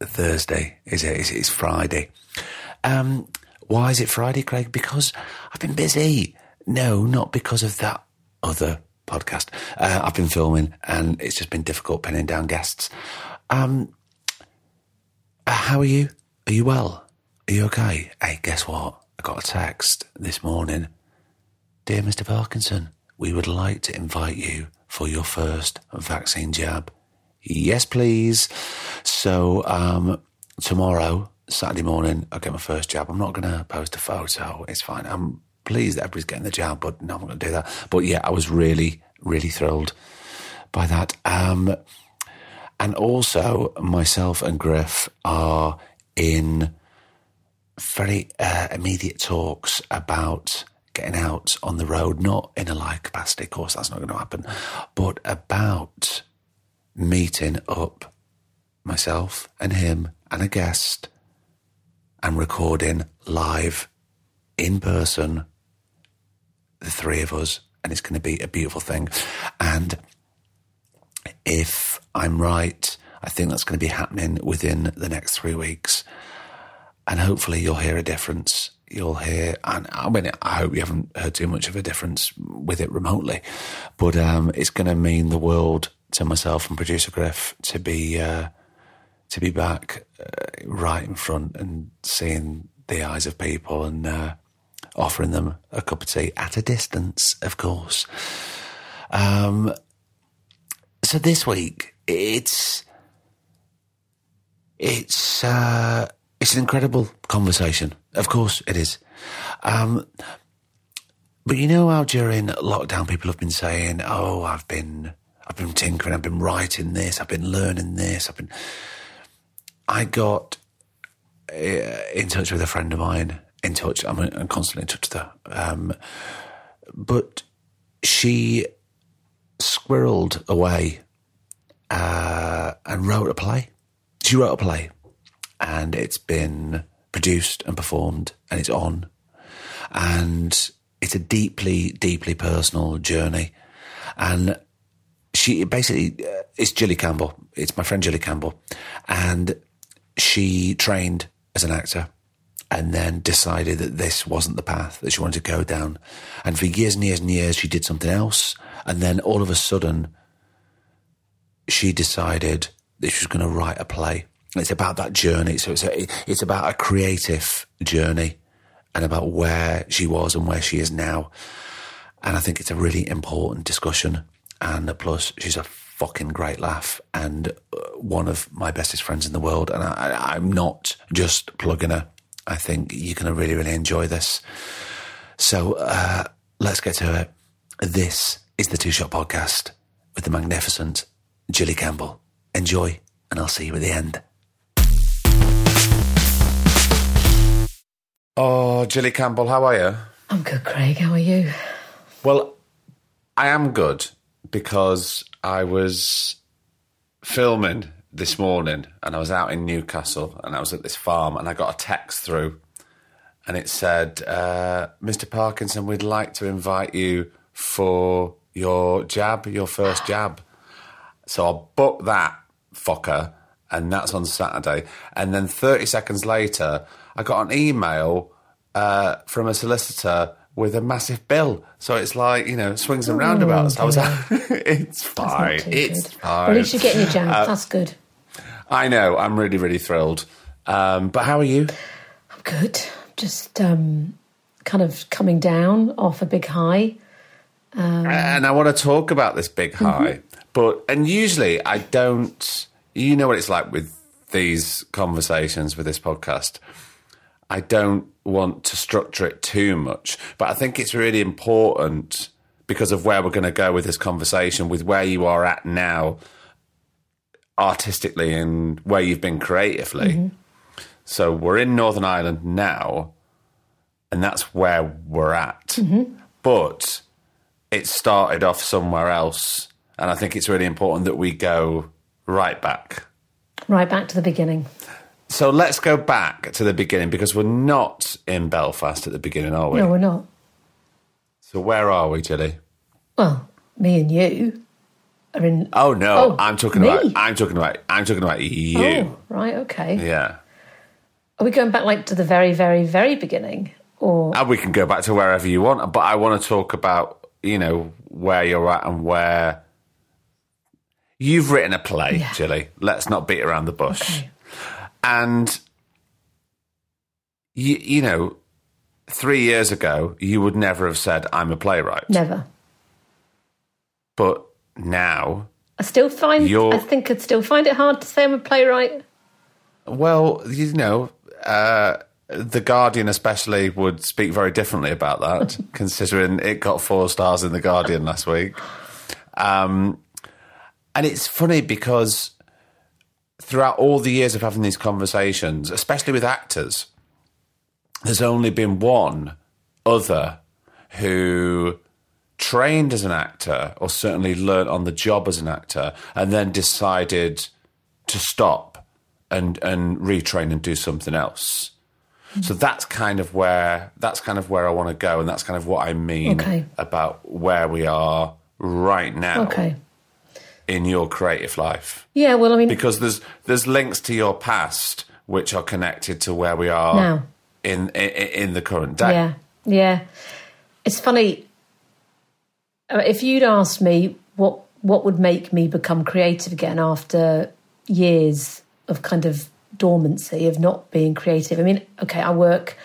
Thursday, is it? It's Friday. Why is it Friday, Craig? Because I've been busy. No, not because of that other podcast. I've been filming and it's just been difficult pinning down guests. How are you? Are you well? Are you okay? Hey, guess what? I got a text this morning. Dear Mr. Parkinson, we would like to invite you for your first vaccine jab. Yes, please. So tomorrow, Saturday morning, I'll get my first jab. I'm not going to post a photo. It's fine. I'm pleased that everybody's getting the jab, but no, I'm not going to do that. But yeah, I was really, really thrilled by that. And also, myself and Griff are in very immediate talks about getting out on the road, not in a live capacity, of course, that's not going to happen, but about meeting up, myself and him and a guest, and recording live in person, the three of us, and it's going to be a beautiful thing. And if I'm right, I think that's going to be happening within the next 3 weeks. And hopefully you'll hear a difference. You'll hear, and I mean, I hope you haven't heard too much of a difference with it remotely, but it's going to mean the world to myself and producer Griff to be back right in front and seeing the eyes of people and offering them a cup of tea at a distance, of course. So this week it's an incredible conversation. Of course it is. But you know how during lockdown people have been saying, "Oh, I've been tinkering, I've been writing this, I've been learning this, I got in touch with a friend of mine, I'm constantly in touch with her, but she squirreled away and wrote a play. She wrote a play, and it's been produced and performed, and it's on, and it's a deeply, deeply personal journey, and she basically, it's Jilly Campbell. It's my friend Jilly Campbell. And she trained as an actor and then decided that this wasn't the path that she wanted to go down. And for years and years and years, she did something else. And then all of a sudden, she decided that she was going to write a play. It's about that journey. So it's about a creative journey and about where she was and where she is now. And I think it's a really important discussion. And plus, she's a fucking great laugh and one of my bestest friends in the world. And I'm not just plugging her. I think you're going to really, really enjoy this. So let's get to it. This is the Two Shot Podcast with the magnificent Jilly Campbell. Enjoy, and I'll see you at the end. Oh, Jilly Campbell, how are you? I'm good, Craig. How are you? Well, I am good, because I was filming this morning and I was out in Newcastle and I was at this farm and I got a text through and it said, Mr. Parkinson, we'd like to invite you for your first jab. So I booked that fucker and that's on Saturday. And then 30 seconds later, I got an email from a solicitor with a massive bill. So it's like, you know, swings and roundabouts. I was like, it's fine. It's fine. At least you're getting your jam. That's good. I know. I'm really, really thrilled. But how are you? I'm good. Just kind of coming down off a big high. And I want to talk about this big high. Mm-hmm. And usually I don't, you know what it's like with these conversations with this podcast. I don't want to structure it too much, but I think it's really important because of where we're going to go with this conversation, with where you are at now. artistically and where you've been creatively. Mm-hmm. So we're in Northern Ireland now, and that's where we're at. Mm-hmm. But it started off somewhere else, and I think it's really important that we go right back. Right back to the beginning. So let's go back to the beginning, because we're not in Belfast at the beginning, are we? No, we're not. So where are we, Jilly? Well, me and you are in... Oh, no, oh, I'm talking about you. Oh, right, okay. Yeah. Are we going back, like, to the very, very, very beginning? Or... And we can go back to wherever you want, but I want to talk about, you know, where you're at and where... You've written a play, yeah. Jilly. Let's not beat around the bush. Okay. And, you know, 3 years ago, you would never have said, I'm a playwright. Never. But now... I still find it hard to say I'm a playwright. Well, you know, The Guardian especially would speak very differently about that, considering it got 4 stars in The Guardian last week. And it's funny because throughout all the years of having these conversations, especially with actors, there's only been one other who trained as an actor or certainly learnt on the job as an actor and then decided to stop and retrain and do something else. Mm-hmm. So that's kind of where I want to go, and that's kind of what I mean about where we are right now. Okay. In your creative life. Yeah, well, I mean... Because there's links to your past which are connected to where we are now. In the current day. Yeah, yeah. It's funny. If you'd asked me what would make me become creative again after years of kind of dormancy, of not being creative. I mean, okay, I work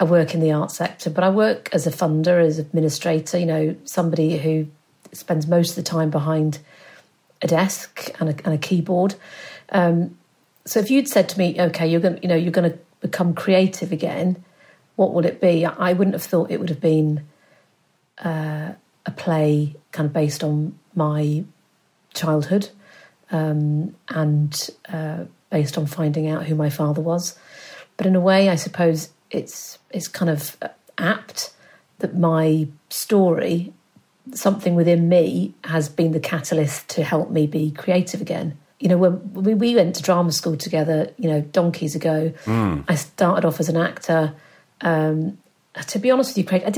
in the art sector, but I work as a funder, as administrator, you know, somebody who spends most of the time behind... a desk and a keyboard. So if you'd said to me, okay, you're going to become creative again, what will it be? I wouldn't have thought it would have been a play kind of based on my childhood and based on finding out who my father was. But in a way, I suppose it's kind of apt that my story... something within me has been the catalyst to help me be creative again. You know, when we went to drama school together, you know, donkeys ago, I started off as an actor. To be honest with you, Craig, I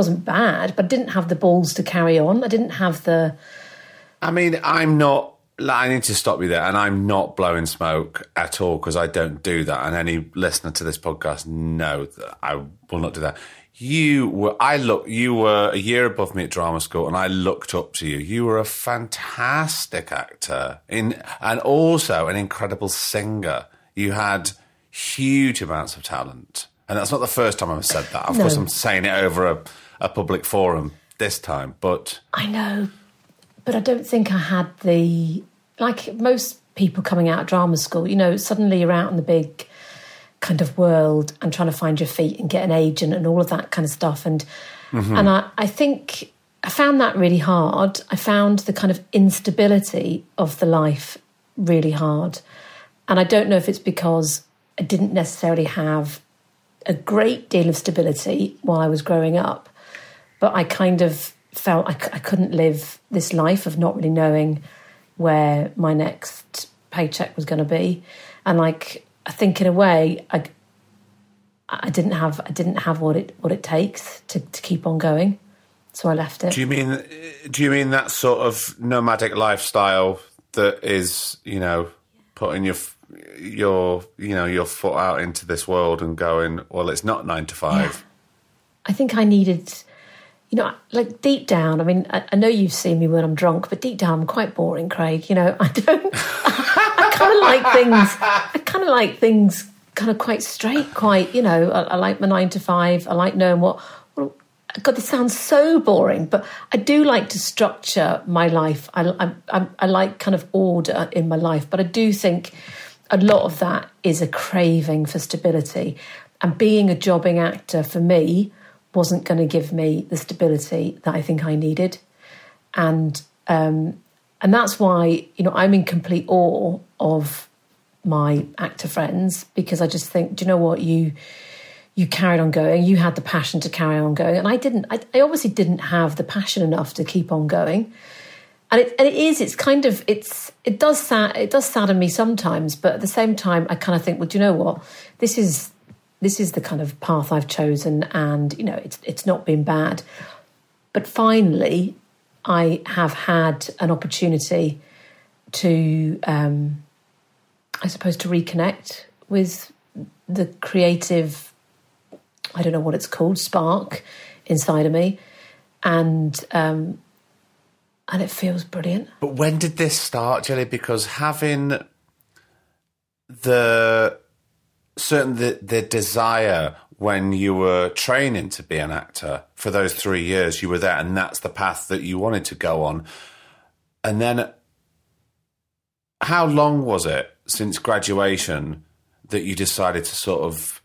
wasn't bad, but I didn't have the balls to carry on. I didn't have the... I mean, I need to stop you there, and I'm not blowing smoke at all because I don't do that. And any listener to this podcast know that I will not do that. You were a year above me at drama school, and I looked up to you. You were a fantastic actor and also an incredible singer. You had huge amounts of talent. And that's not the first time I've said that. Of course, I'm saying it over a public forum this time, but... I know, but I don't think I had the... Like most people coming out of drama school, you know, suddenly you're out in the big... kind of world and trying to find your feet and get an agent and all of that kind of stuff. And and I think I found that really hard. I found the kind of instability of the life really hard. And I don't know if it's because I didn't necessarily have a great deal of stability while I was growing up, but I kind of felt I couldn't live this life of not really knowing where my next paycheck was going to be. And like... I think in a way I didn't have what it takes to keep on going, so I left it. Do you mean that sort of nomadic lifestyle that is, you know, putting your foot out into this world and going, well, it's not 9 to 5? Yeah. I think I needed, you know, like deep down. I mean, I know you've seen me when I'm drunk, but deep down I'm quite boring, Craig. You know, I don't. I kind of like things kind of quite straight, quite, you know, I like my 9 to 5. I like knowing God, this sounds so boring, but I do like to structure my life. I like kind of order in my life, but I do think a lot of that is a craving for stability. And being a jobbing actor for me wasn't going to give me the stability that I think I needed. And And that's why, you know, I'm in complete awe of my actor friends, because I just think, do you know what, you carried on going, you had the passion to carry on going. And I didn't, I obviously didn't have the passion enough to keep on going. And it does sadden me sometimes, but at the same time, I kind of think, well, do you know what, this is the kind of path I've chosen, and, you know, it's not been bad. But finally, I have had an opportunity to, I suppose, to reconnect with the creative, I don't know what it's called, spark inside of me. And it feels brilliant. But when did this start, Jilly? Because having the desire when you were training to be an actor, for those 3 years you were there, and that's the path that you wanted to go on. And then how long was it since graduation that you decided to sort of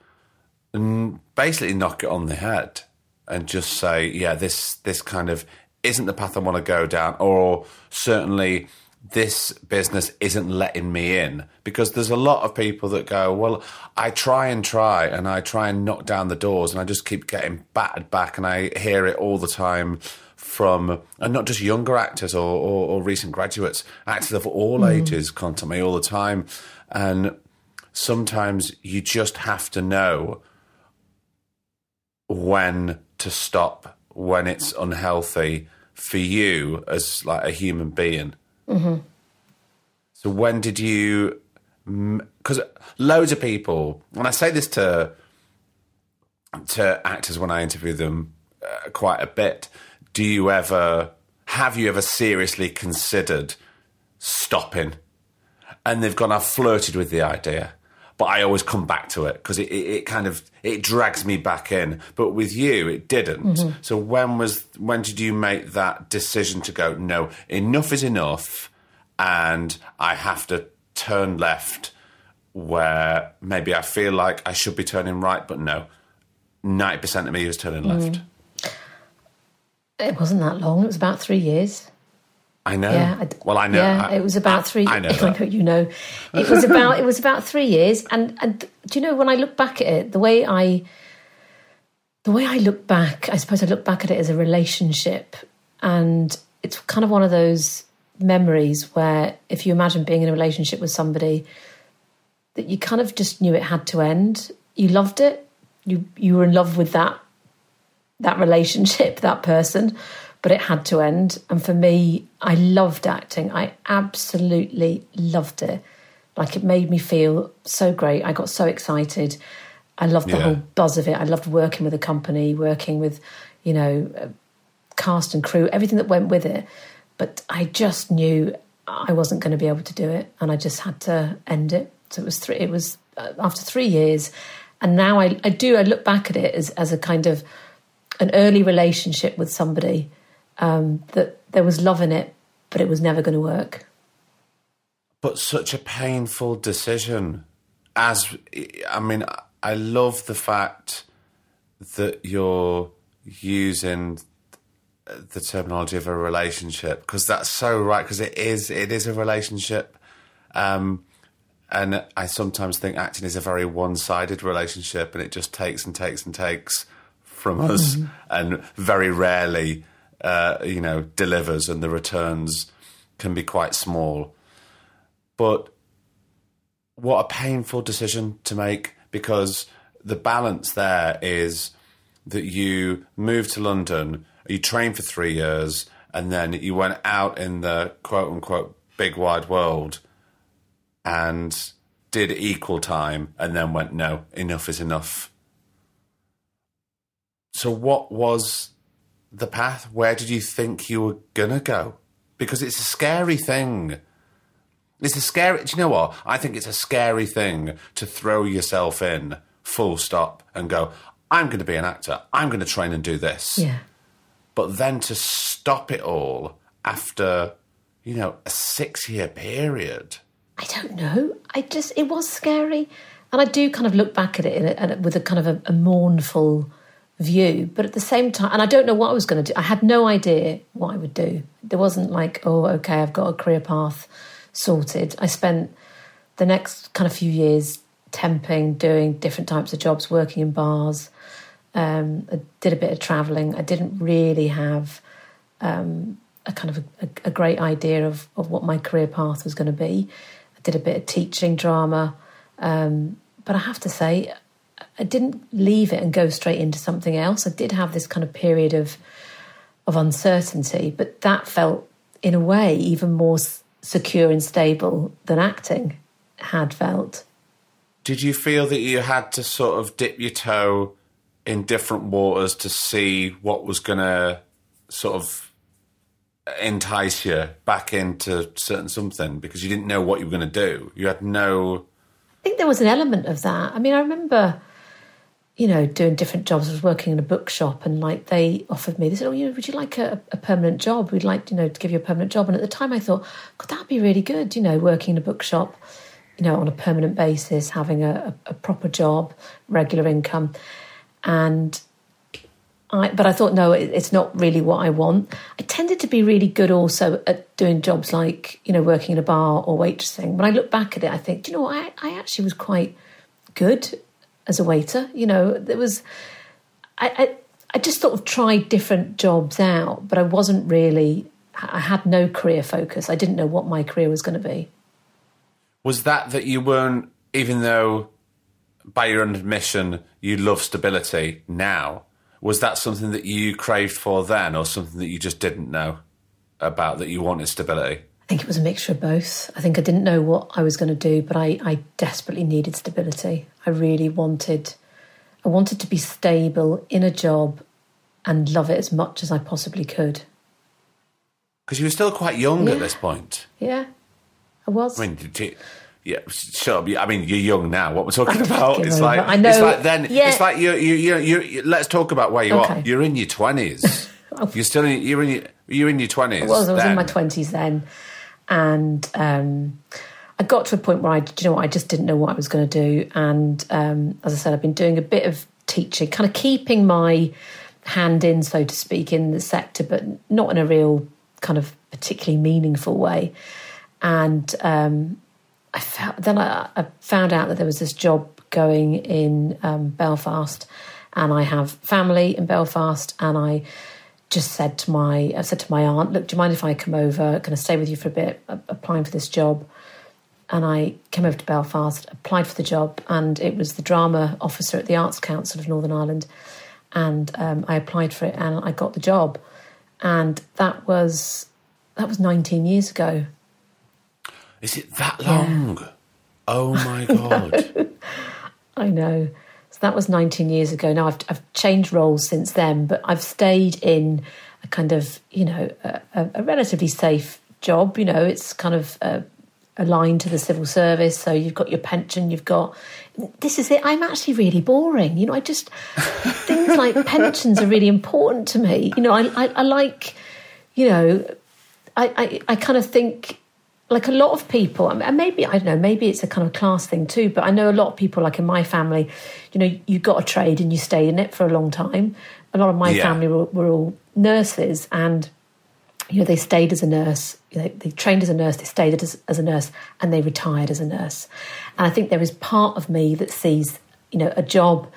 basically knock it on the head and just say, yeah, this kind of isn't the path I want to go down, or certainly this business isn't letting me in? Because there's a lot of people that go, well, I try and knock down the doors, and I just keep getting battered back. And I hear it all the time from, and not just younger actors or recent graduates, actors of all ages contact me all the time. And sometimes you just have to know when to stop, when it's unhealthy for you as like a human being. Mm-hmm. So when did you, because loads of people, and I say this to actors when I interview them quite a bit, have you ever seriously considered stopping? And they've gone, I've flirted with the idea, but I always come back to it because it kind of, it drags me back in. But with you, it didn't. Mm-hmm. So when did you make that decision to go, no, enough is enough, and I have to turn left where maybe I feel like I should be turning right, but no, 90% of me was turning left. It wasn't that long. It was about 3 years. I know. Yeah, I know. Yeah, it was about 3 years. I know that. You know. It was about 3 years. And do you know, when I look back at it, the way I look back, I suppose I look back at it as a relationship. And it's kind of one of those memories where, if you imagine being in a relationship with somebody that you kind of just knew it had to end. You loved it. You were in love with that relationship, that person. But it had to end. And for me, I loved acting. I absolutely loved it. Like, it made me feel so great. I got so excited. I loved the whole buzz of it. I loved working with a company, working with, you know, cast and crew, everything that went with it. But I just knew I wasn't going to be able to do it, and I just had to end it. So it was after 3 years. And now I look back at it as a kind of an early relationship with somebody. That there was love in it, but it was never going to work. But such a painful decision. I love the fact that you're using the terminology of a relationship, because that's so right, because it is a relationship. And I sometimes think acting is a very one-sided relationship, and it just takes and takes and takes from us, and very rarely... delivers, and the returns can be quite small. But what a painful decision to make, because the balance there is that you moved to London, you trained for 3 years, and then you went out in the quote-unquote big wide world and did equal time, and then went, no, enough is enough. So what was... the path? Where did you think you were going to go? Because it's a scary thing. Do you know what? I think it's a scary thing to throw yourself in, full stop, and go, I'm going to be an actor. I'm going to train and do this. Yeah. But then to stop it all after, you know, a 6-year period. I don't know. It was scary. And I do kind of look back at it with a kind of a mournful view. But at the same time, and I don't know what I was going to do. I had no idea what I would do. There wasn't like, oh, OK, I've got a career path sorted. I spent the next kind of few years temping, doing different types of jobs, working in bars. I did a bit of travelling. I didn't really have a kind of a great idea of what my career path was going to be. I did a bit of teaching drama. But I have to say, I didn't leave it and go straight into something else. I did have this kind of period of uncertainty, but that felt, in a way, even more secure and stable than acting had felt. Did you feel that you had to sort of dip your toe in different waters to see what was going to sort of entice you back into certain something, because you didn't know what you were going to do? You had no... I think there was an element of that. I mean, I remember, you know, doing different jobs. I was working in a bookshop and, like, they offered me, they said, oh, you know, would you like a permanent job? We'd like, you know, to give you a permanent job. And at the time I thought, God, that'd be really good, you know, working in a bookshop, you know, on a permanent basis, having a proper job, regular income. And I thought, no, it's not really what I want. I tended to be really good also at doing jobs like, you know, working in a bar or waitressing. When I look back at it, I think, do you know what? I actually was quite good as a waiter. You know, there was... I just sort of tried different jobs out, but I wasn't really... I had no career focus. I didn't know what my career was going to be. Was that you weren't, even though by your own admission you love stability now... Was that something that you craved for then, or something that you just didn't know about, that you wanted stability? I think it was a mixture of both. I think I didn't know what I was going to do, but I desperately needed stability. I really wanted to be stable in a job and love it as much as I possibly could. Because you were still quite young at this point. Yeah, I was. I mean, yeah, sure. I mean, you're young now. What we're talking about, it's like, I know, it's like then. Yeah. It's like you. Let's talk about where you are. You're in your 20s. You're still in. You're in your 20s. I was in my 20s then, and I got to a point where I just didn't know what I was going to do. And as I said, I've been doing a bit of teaching, kind of keeping my hand in, so to speak, in the sector, but not in a real kind of particularly meaningful way. And I found out that there was this job going in Belfast, and I have family in Belfast, and I just said to my aunt, look, do you mind if I come over? Can I stay with you for a bit? I'm applying for this job. And I came over to Belfast, applied for the job, and it was the drama officer at the Arts Council of Northern Ireland. And I applied for it and I got the job. And that was 19 years ago. Is it that long? Yeah. Oh, my God. I know. So that was 19 years ago. Now, I've changed roles since then, but I've stayed in a kind of, you know, a relatively safe job. You know, it's kind of aligned to the civil service, so you've got your pension, you've got... This is it. I'm actually really boring. You know, I just... Things like pensions are really important to me. You know, I like, you know, I kind of think... Like a lot of people, and maybe, I don't know, maybe it's a kind of class thing too, but I know a lot of people, like in my family, you know, you got a trade and you stay in it for a long time. A lot of my family were all nurses, and, you know, they stayed as a nurse, they trained as a nurse, they stayed as a nurse, and they retired as a nurse. And I think there is part of me that sees, you know, a job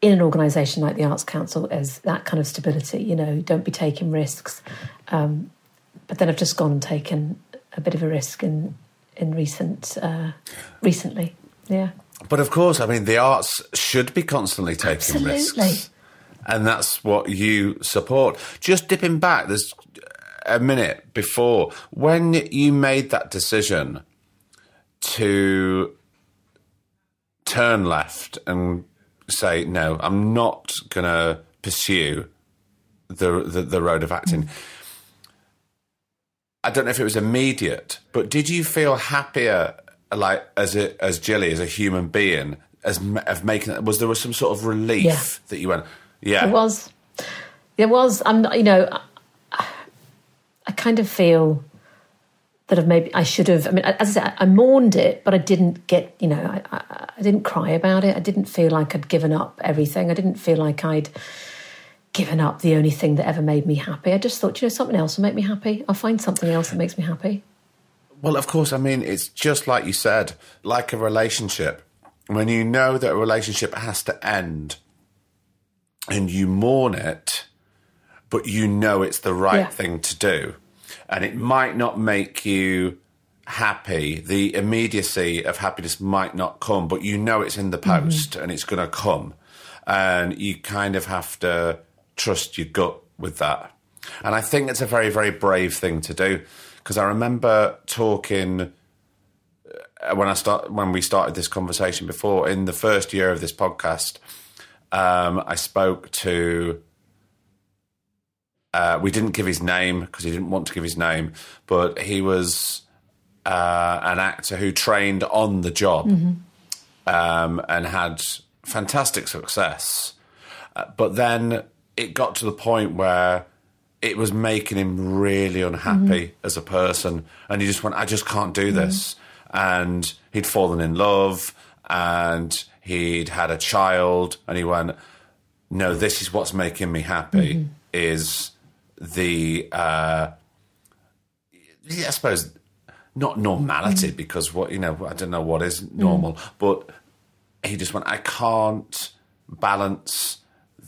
in an organisation like the Arts Council as that kind of stability, you know, don't be taking risks. But then I've just gone and taken... a bit of a risk in recently, yeah. But of course, I mean, the arts should be constantly taking risks, and that's what you support. Just dipping back, there's a minute before when you made that decision to turn left and say, "No, I'm not going to pursue the road of acting." Mm. I don't know if it was immediate, but did you feel happier, like as Jilly, as a human being, was there some sort of relief that you went? Yeah, it was. There was. I'm not. You know, I kind of feel that have maybe I should have. I mean, as I said, I mourned it, but I didn't get, you know, I didn't cry about it. I didn't feel like I'd given up everything. I didn't feel like I'd given up the only thing that ever made me happy. I just thought, you know, something else will make me happy. I'll find something else that makes me happy. Well, of course, I mean, it's just like you said, like a relationship. When you know that a relationship has to end and you mourn it, but you know it's the right thing to do. And it might not make you happy. The immediacy of happiness might not come, but you know it's in the post and it's going to come. And you kind of have to trust your gut with that. And I think it's a very, very brave thing to do. Because I remember talking when we started this conversation before, in the first year of this podcast, I spoke to... we didn't give his name because he didn't want to give his name, but he was an actor who trained on the job and had fantastic success. But then it got to the point where... it was making him really unhappy as a person. And he just went, I just can't do this. And he'd fallen in love and he'd had a child. And he went, no, this is what's making me happy is the, I suppose, not normality because, what you know, I don't know what is normal. But he just went, I can't balance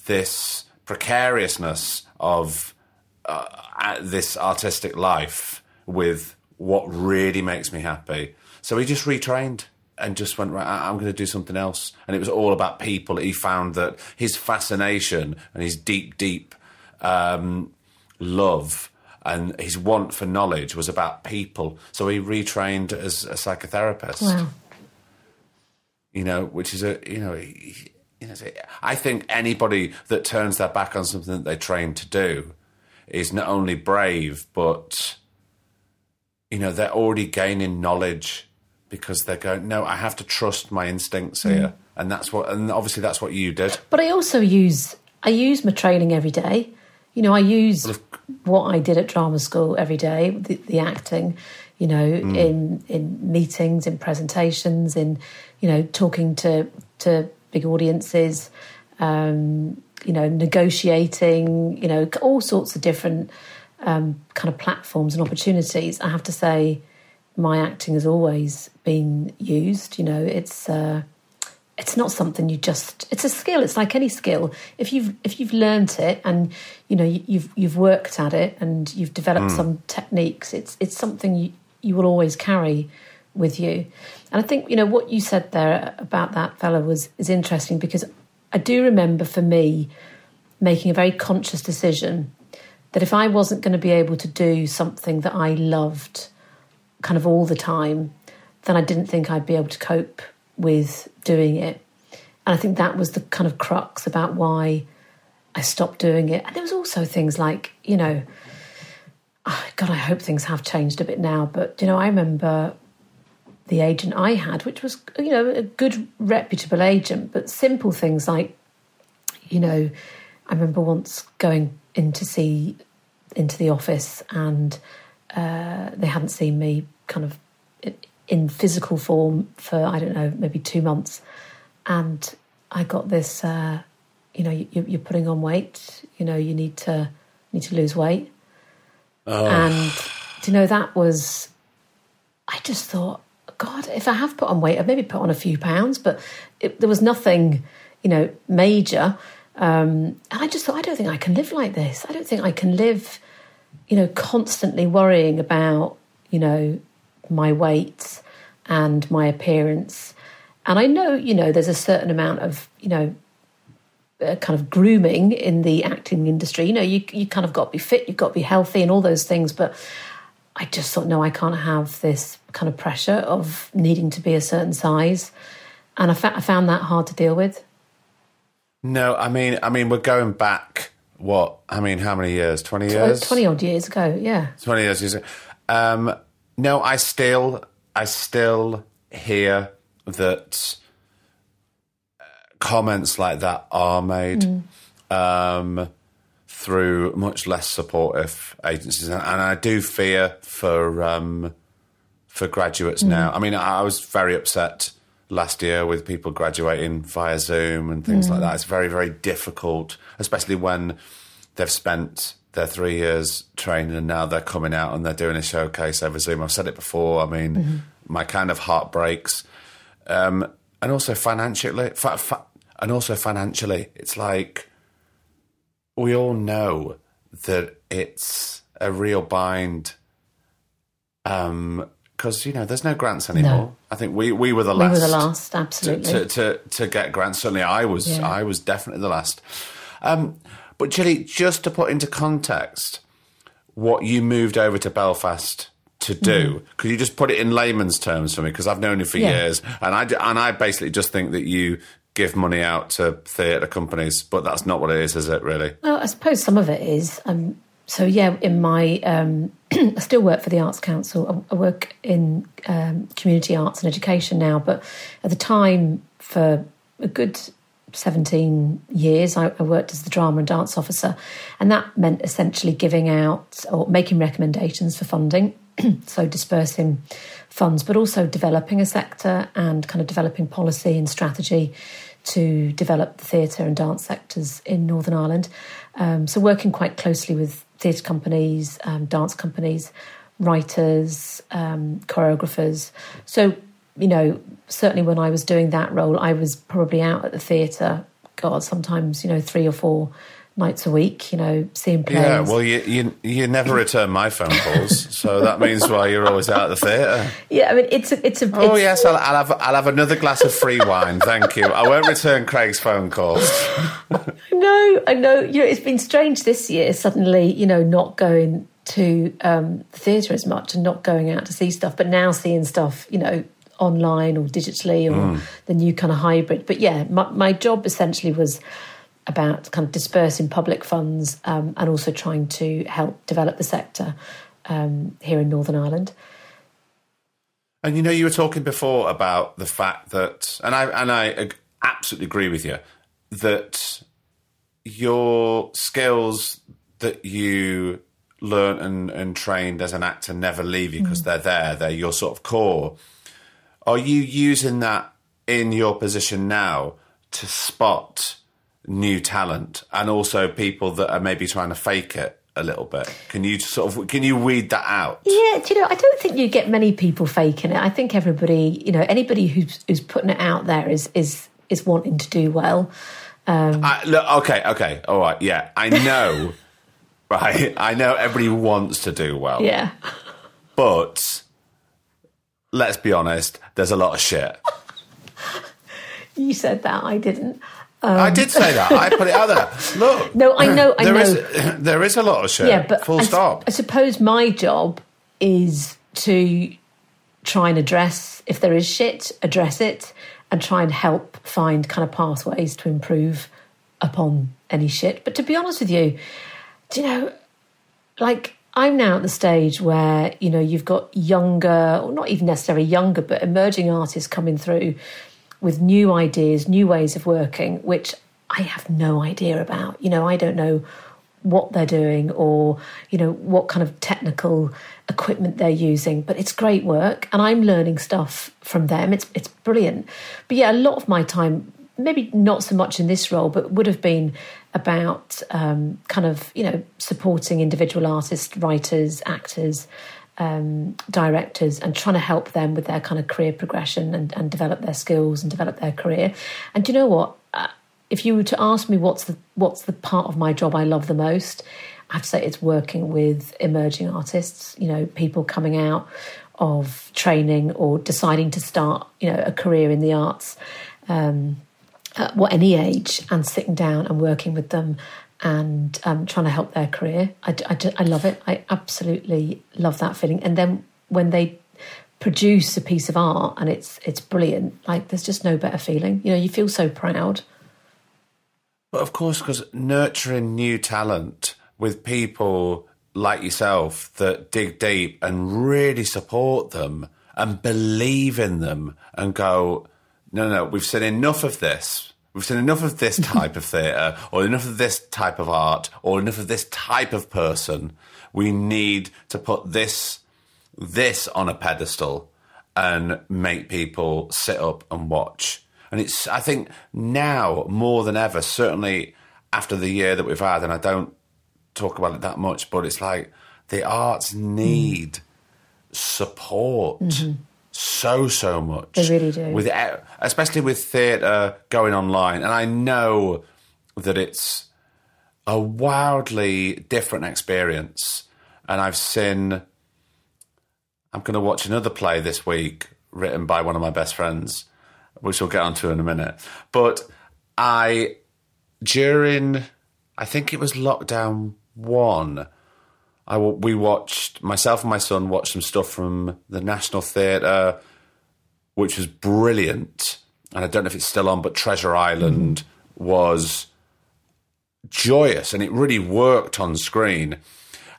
this precariousness of... this artistic life with what really makes me happy. So he just retrained and just went, right, I'm going to do something else. And it was all about people. He found that his fascination and his deep, deep love and his want for knowledge was about people. So he retrained as a psychotherapist. Wow. You know, which is a, you know... I think anybody that turns their back on something that they trained to do is not only brave, but, you know, they're already gaining knowledge because they're going, no, I have to trust my instincts here. And that's what, and obviously that's what you did. But I also use my training every day. You know, I use what I did at drama school every day, the acting, you know, in meetings, in presentations, in, you know, talking to big audiences, you know, negotiating, you know, all sorts of different kind of platforms and opportunities. I have to say my acting has always been used. You know, it's not something you just... It's a skill. It's like any skill. If you've learnt it and, you know, you've worked at it and you've developed some techniques, it's something you will always carry with you. And I think, you know, what you said there about that fella is interesting because... I do remember, for me, making a very conscious decision that if I wasn't going to be able to do something that I loved kind of all the time, then I didn't think I'd be able to cope with doing it. And I think that was the kind of crux about why I stopped doing it. And there was also things like, you know, God, I hope things have changed a bit now, but, you know, I remember... the agent I had, which was, you know, a good, reputable agent, but simple things like, you know, I remember once going in to see into the office and they hadn't seen me kind of in physical form for, I don't know, maybe 2 months. And I got this, you know, you're putting on weight, you know, you need to lose weight. Oh. And, you know, that was, I just thought, God, if I have put on weight, I've maybe put on a few pounds, but there was nothing, you know, major. And I just thought, I don't think I can live like this. I don't think I can live, you know, constantly worrying about, you know, my weight and my appearance. And I know, you know, there's a certain amount of, you know, kind of grooming in the acting industry. You know, you kind of got to be fit, you've got to be healthy and all those things, but... I just thought, no, I can't have this kind of pressure of needing to be a certain size. And I found that hard to deal with. No, I mean, we're going back, what? I mean, how many years? 20 years? 20-odd years ago, yeah. 20 years ago. No, I still hear that comments like that are made. Through much less supportive agencies. And I do fear for for graduates now. I mean, I was very upset last year with people graduating via Zoom and things like that. It's very, very difficult, especially when they've spent their 3 years training and now they're coming out and they're doing a showcase over Zoom. I've said it before. I mean, my kind of heart breaks. And also financially, it's like we all know that it's a real bind because, you know, there's no grants anymore. No. I think we were the last. We were the last, absolutely. To get grants. Certainly I was. Yeah. I was definitely the last. But Jilly, just to put into context what you moved over to Belfast to do, could you just put it in layman's terms for me? Because I've known you for years, and I basically just think that you give money out to theatre companies, but that's not what it is it, really? Well, I suppose some of it is. In my... I still work for the Arts Council. I work in community arts and education now, but at the time, for a good 17 years, I worked as the drama and dance officer, and that meant essentially giving out or making recommendations for funding, so dispersing funds, but also developing a sector and kind of developing policy and strategy to develop the theatre and dance sectors in Northern Ireland. So working quite closely with theatre companies, dance companies, writers, choreographers. So, you know, certainly when I was doing that role, I was probably out at the theatre, God, sometimes, you know, 3 or 4 nights a week, you know, seeing plays. Yeah, well, you never return my phone calls, so that means why you're always out at the theatre. Yeah, I mean, Oh, yes, I'll have another glass of free wine, thank you. I won't return Craig's phone calls. I know. You know, it's been strange this year, suddenly, you know, not going to the theatre as much and not going out to see stuff, but now seeing stuff, you know, online or digitally or the new kind of hybrid. But yeah, my job essentially was about kind of dispersing public funds and also trying to help develop the sector here in Northern Ireland. And, you know, you were talking before about the fact that, and I absolutely agree with you, that your skills that you learnt and trained as an actor never leave you because they're there, they're your sort of core. Are you using that in your position now to spot new talent and also people that are maybe trying to fake it a little bit? Can you weed that out? Yeah, do you know, I don't think you get many people faking it. I think everybody, you know, anybody who's putting it out there is wanting to do well. Okay, all right, yeah, I know, right? I know everybody wants to do well. Yeah. But let's be honest, there's a lot of shit. You said that, I didn't. I did say that. I put it out there. Look. No, I know. There is a lot of shit. Yeah, but full stop. I suppose my job is to try and address, if there is shit, address it and try and help find kind of pathways to improve upon any shit. But to be honest with you, do you know, like, I'm now at the stage where, you know, you've got younger, or not even necessarily younger, but emerging artists coming through with new ideas, new ways of working, which I have no idea about. You know, I don't know what they're doing or, you know, what kind of technical equipment they're using, but it's great work and I'm learning stuff from them. It's brilliant. But yeah, a lot of my time, maybe not so much in this role, but would have been about kind of, you know, supporting individual artists, writers, actors, directors, and trying to help them with their kind of career progression and develop their skills and develop their career. And do you know what? If you were to ask me what's the part of my job I love the most, I have to say it's working with emerging artists, you know, people coming out of training or deciding to start, you know, a career in the arts at any age, and sitting down and working with them and trying to help their career. I love it. I absolutely love that feeling. And then when they produce a piece of art and it's brilliant, like, there's just no better feeling. You know, you feel so proud. But of course, because nurturing new talent with people like yourself that dig deep and really support them and believe in them and go, no, we've seen enough of this. We've seen enough of this type of theatre, or enough of this type of art, or enough of this type of person. We need to put this this on a pedestal and make people sit up and watch. And it's, I think, now more than ever, certainly after the year that we've had, and I don't talk about it that much, but it's like the arts need support so much. They really do. With, especially with theatre going online. And I know that it's a wildly different experience. And I've seen... I'm going to watch another play this week written by one of my best friends, which we'll get onto in a minute. But during, I think it was lockdown one, we watched, myself and my son watched some stuff from the National Theatre, which was brilliant. And I don't know if it's still on, but Treasure Island was joyous and it really worked on screen.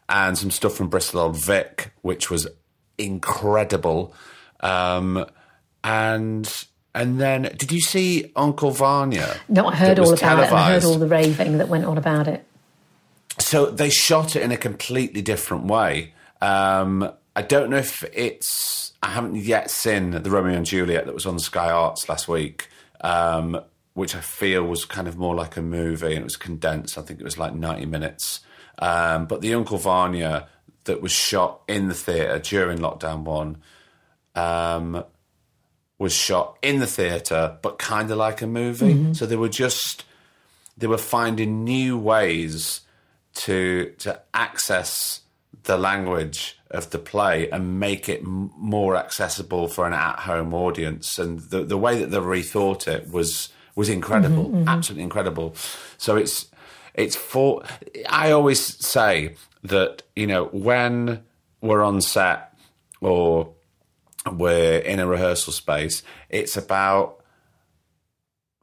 And some stuff from Bristol Old Vic, which was incredible. And then, did you see Uncle Vanya? No, I heard all about televised. It, and I heard all the raving that went on about it. So they shot it in a completely different way. I don't know if it's... I haven't yet seen the Romeo and Juliet that was on Sky Arts last week, which I feel was kind of more like a movie, and it was condensed. I think it was like 90 minutes. But the Uncle Vanya that was shot in the theatre during lockdown one... was shot in the theatre, but kind of like a movie. So they were finding new ways to access the language of the play and make it more accessible for an at-home audience. And the way that they rethought it was incredible, absolutely incredible. So it's for... I always say that, you know, when we're on set or... we're in a rehearsal space, it's about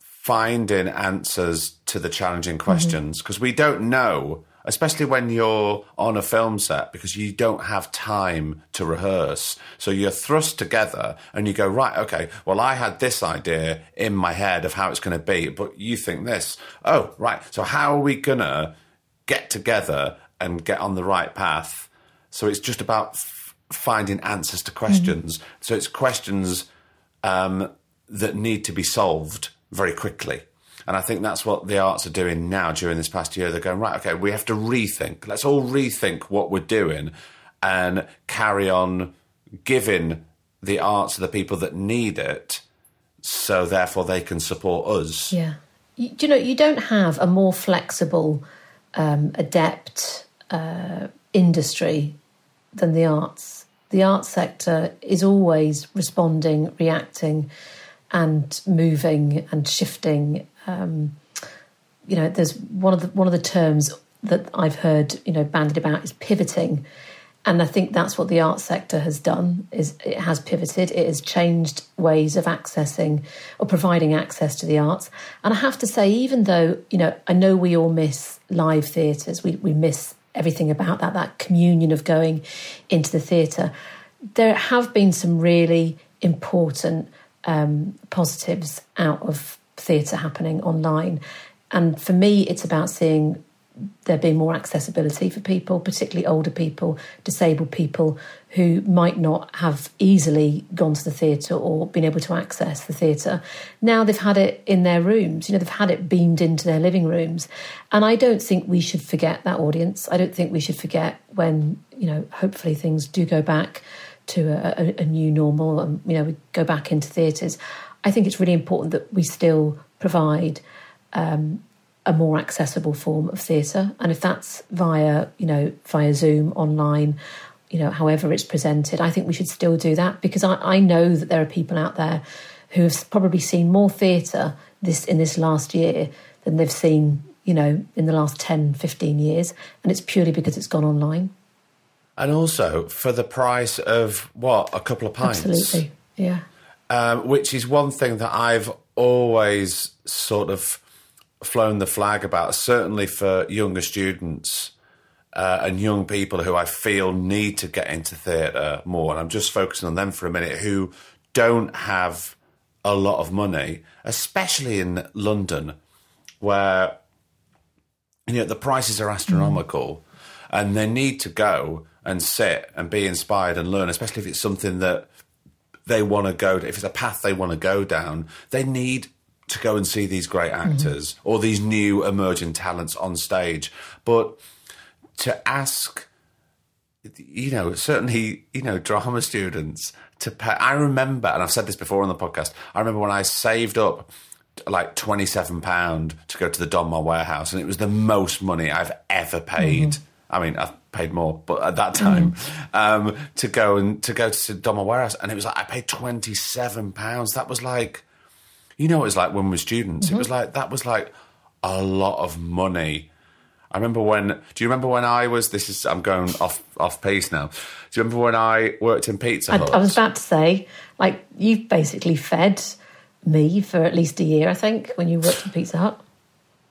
finding answers to the challenging questions, because we don't know, especially when you're on a film set, because you don't have time to rehearse. So you're thrust together and you go, right, okay, well, I had this idea in my head of how it's going to be, but you think this. Oh, right, so how are we going to get together and get on the right path? So it's just about finding answers to questions. So it's questions that need to be solved very quickly. And I think that's what the arts are doing now during this past year. They're going, right, okay, we have to rethink. Let's all rethink what we're doing and carry on giving the arts to the people that need it, so therefore they can support us. Yeah. You know, you don't have a more flexible, adept industry than the arts. The arts sector is always responding, reacting and moving and shifting. You know, there's one of the terms that I've heard, you know, bandied about is pivoting. And I think that's what the arts sector has done, is it has pivoted. It has changed ways of accessing or providing access to the arts. And I have to say, even though, you know, I know we all miss live theatres, we miss everything about that communion of going into the theatre, there have been some really important positives out of theatre happening online. And for me, it's about seeing there being more accessibility for people, particularly older people, disabled people, who might not have easily gone to the theatre or been able to access the theatre. Now they've had it in their rooms, you know, they've had it beamed into their living rooms. And I don't think we should forget that audience. I don't think we should forget when, you know, hopefully things do go back to a new normal and, you know, we go back into theatres. I think it's really important that we still provide a more accessible form of theatre. And if that's via Zoom, online, you know, however it's presented, I think we should still do that, because I know that there are people out there who have probably seen more theatre in this last year than they've seen, you know, in the last 10, 15 years. And it's purely because it's gone online. And also for the price of, what, a couple of pints? Absolutely, yeah. Which is one thing that I've always sort of flown the flag about, certainly for younger students and young people who I feel need to get into theatre more. And I'm just focusing on them for a minute, who don't have a lot of money, especially in London, where, you know, the prices are astronomical and they need to go and sit and be inspired and learn, especially if it's something that they want to go, if it's a path they want to go down, they need to go and see these great actors mm-hmm. or these new emerging talents on stage. But to ask, you know, certainly, you know, drama students to pay. I remember, and I've said this before on the podcast, I remember when I saved up like £27 to go to the Donmar Warehouse, and it was the most money I've ever paid. Mm-hmm. I mean, I've paid more, but at that time, to go to Donmar Warehouse, and it was like I paid £27. That was like, you know, it was like when we were students. Mm-hmm. It was like that was like a lot of money. I remember when. Do you remember when I was? This is. I'm going off piece now. Do you remember when I worked in Pizza Hut? I was about to say, like, you've basically fed me for at least a year, I think, when you worked in Pizza Hut.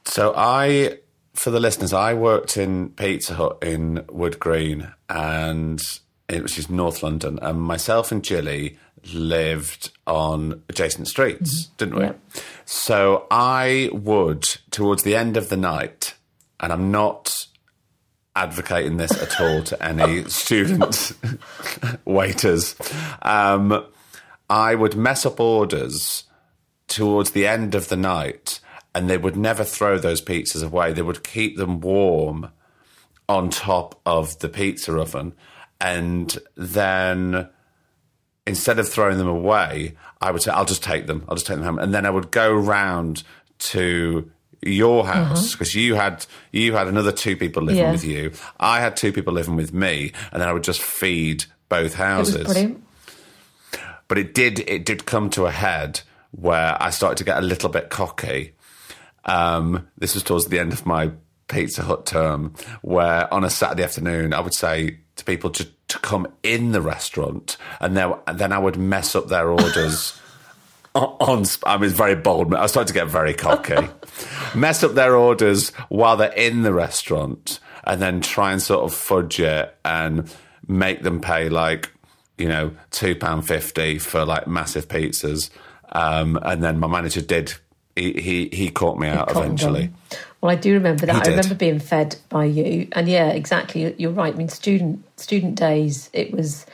So I, for the listeners, I worked in Pizza Hut in Wood Green, and it was just North London, and myself and Jilly lived on adjacent streets, mm-hmm. didn't we? Yeah. So I would, towards the end of the night, and I'm not advocating this at all to any students, waiters, I would mess up orders towards the end of the night, and they would never throw those pizzas away. They would keep them warm on top of the pizza oven, and then instead of throwing them away, I would say, I'll just take them home. And then I would go round to your house, because mm-hmm. you had another two people living yeah. with you. I had two people living with me, and then I would just feed both houses. It was brilliant. But it did come to a head where I started to get a little bit cocky. This was towards the end of my Pizza Hut term, where on a Saturday afternoon I would say to people to come in the restaurant, and then I would mess up their orders. I was very bold. I started to get very cocky. Mess up their orders while they're in the restaurant, and then try and sort of fudge it and make them pay like, you know, £2.50 for like massive pizzas. And then my manager did. He caught me out eventually. Well, I do remember that. I remember being fed by you. And yeah, exactly. You're right. I mean, student days, it was,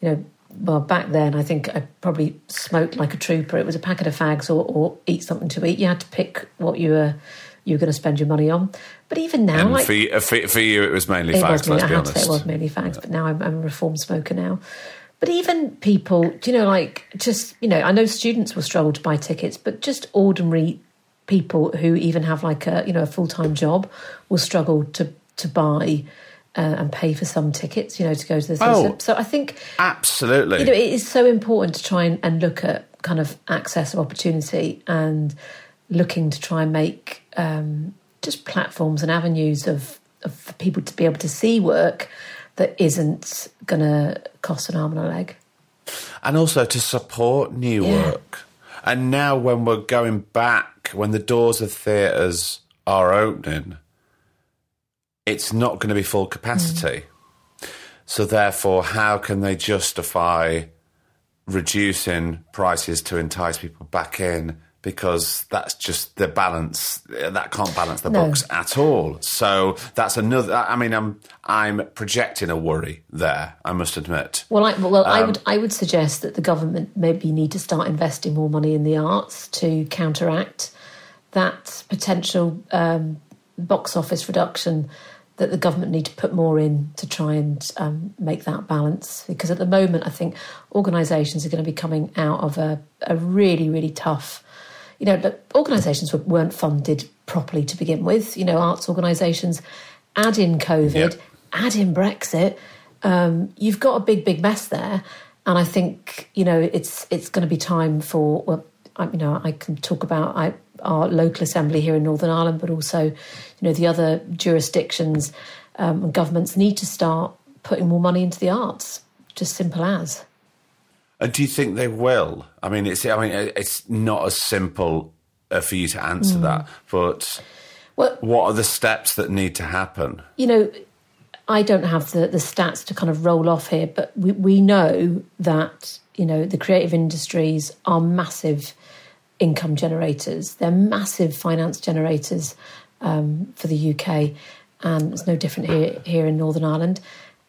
you know, well, back then I think I probably smoked like a trooper. It was a packet of fags or eat something to eat. You had to pick what you were going to spend your money on. But even now... And like, for you, it was mainly fags, let's be honest. It was mainly fags, but now I'm a reformed smoker now. But even people, you know, like just, you know, I know students were struggled to buy tickets, but just ordinary people who even have like a, you know, a full-time job will struggle to buy and pay for some tickets, you know, to go to this. Oh, so I think... Absolutely. You know, it is so important to try and look at kind of access and opportunity, and looking to try and make just platforms and avenues of people to be able to see work that isn't going to cost an arm and a leg. And also to support new work. And now when we're going back, when the doors of theatres are opening, it's not going to be full capacity. Mm. So therefore, how can they justify reducing prices to entice people back in? Because that's just the balance. That can't balance the books at all. So that's another... I mean, I'm projecting a worry there, I must admit. Well, I would suggest that the government maybe need to start investing more money in the arts to counteract that potential box office reduction, that the government need to put more in to try and make that balance. Because at the moment, I think organisations are going to be coming out of a really, really tough... You know, but organisations weren't funded properly to begin with. You know, arts organisations, add in COVID, add in Brexit. You've got a big, big mess there. And I think, you know, it's going to be time for, well, you know, I can talk about our local assembly here in Northern Ireland, but also, you know, the other jurisdictions and governments need to start putting more money into the arts, just simple as. And do you think they will? I mean, it's not as simple for you to answer that, but what are the steps that need to happen? You know, I don't have the stats to kind of roll off here, but we know that, you know, the creative industries are massive income generators. They're massive finance generators for the UK, and it's no different here in Northern Ireland.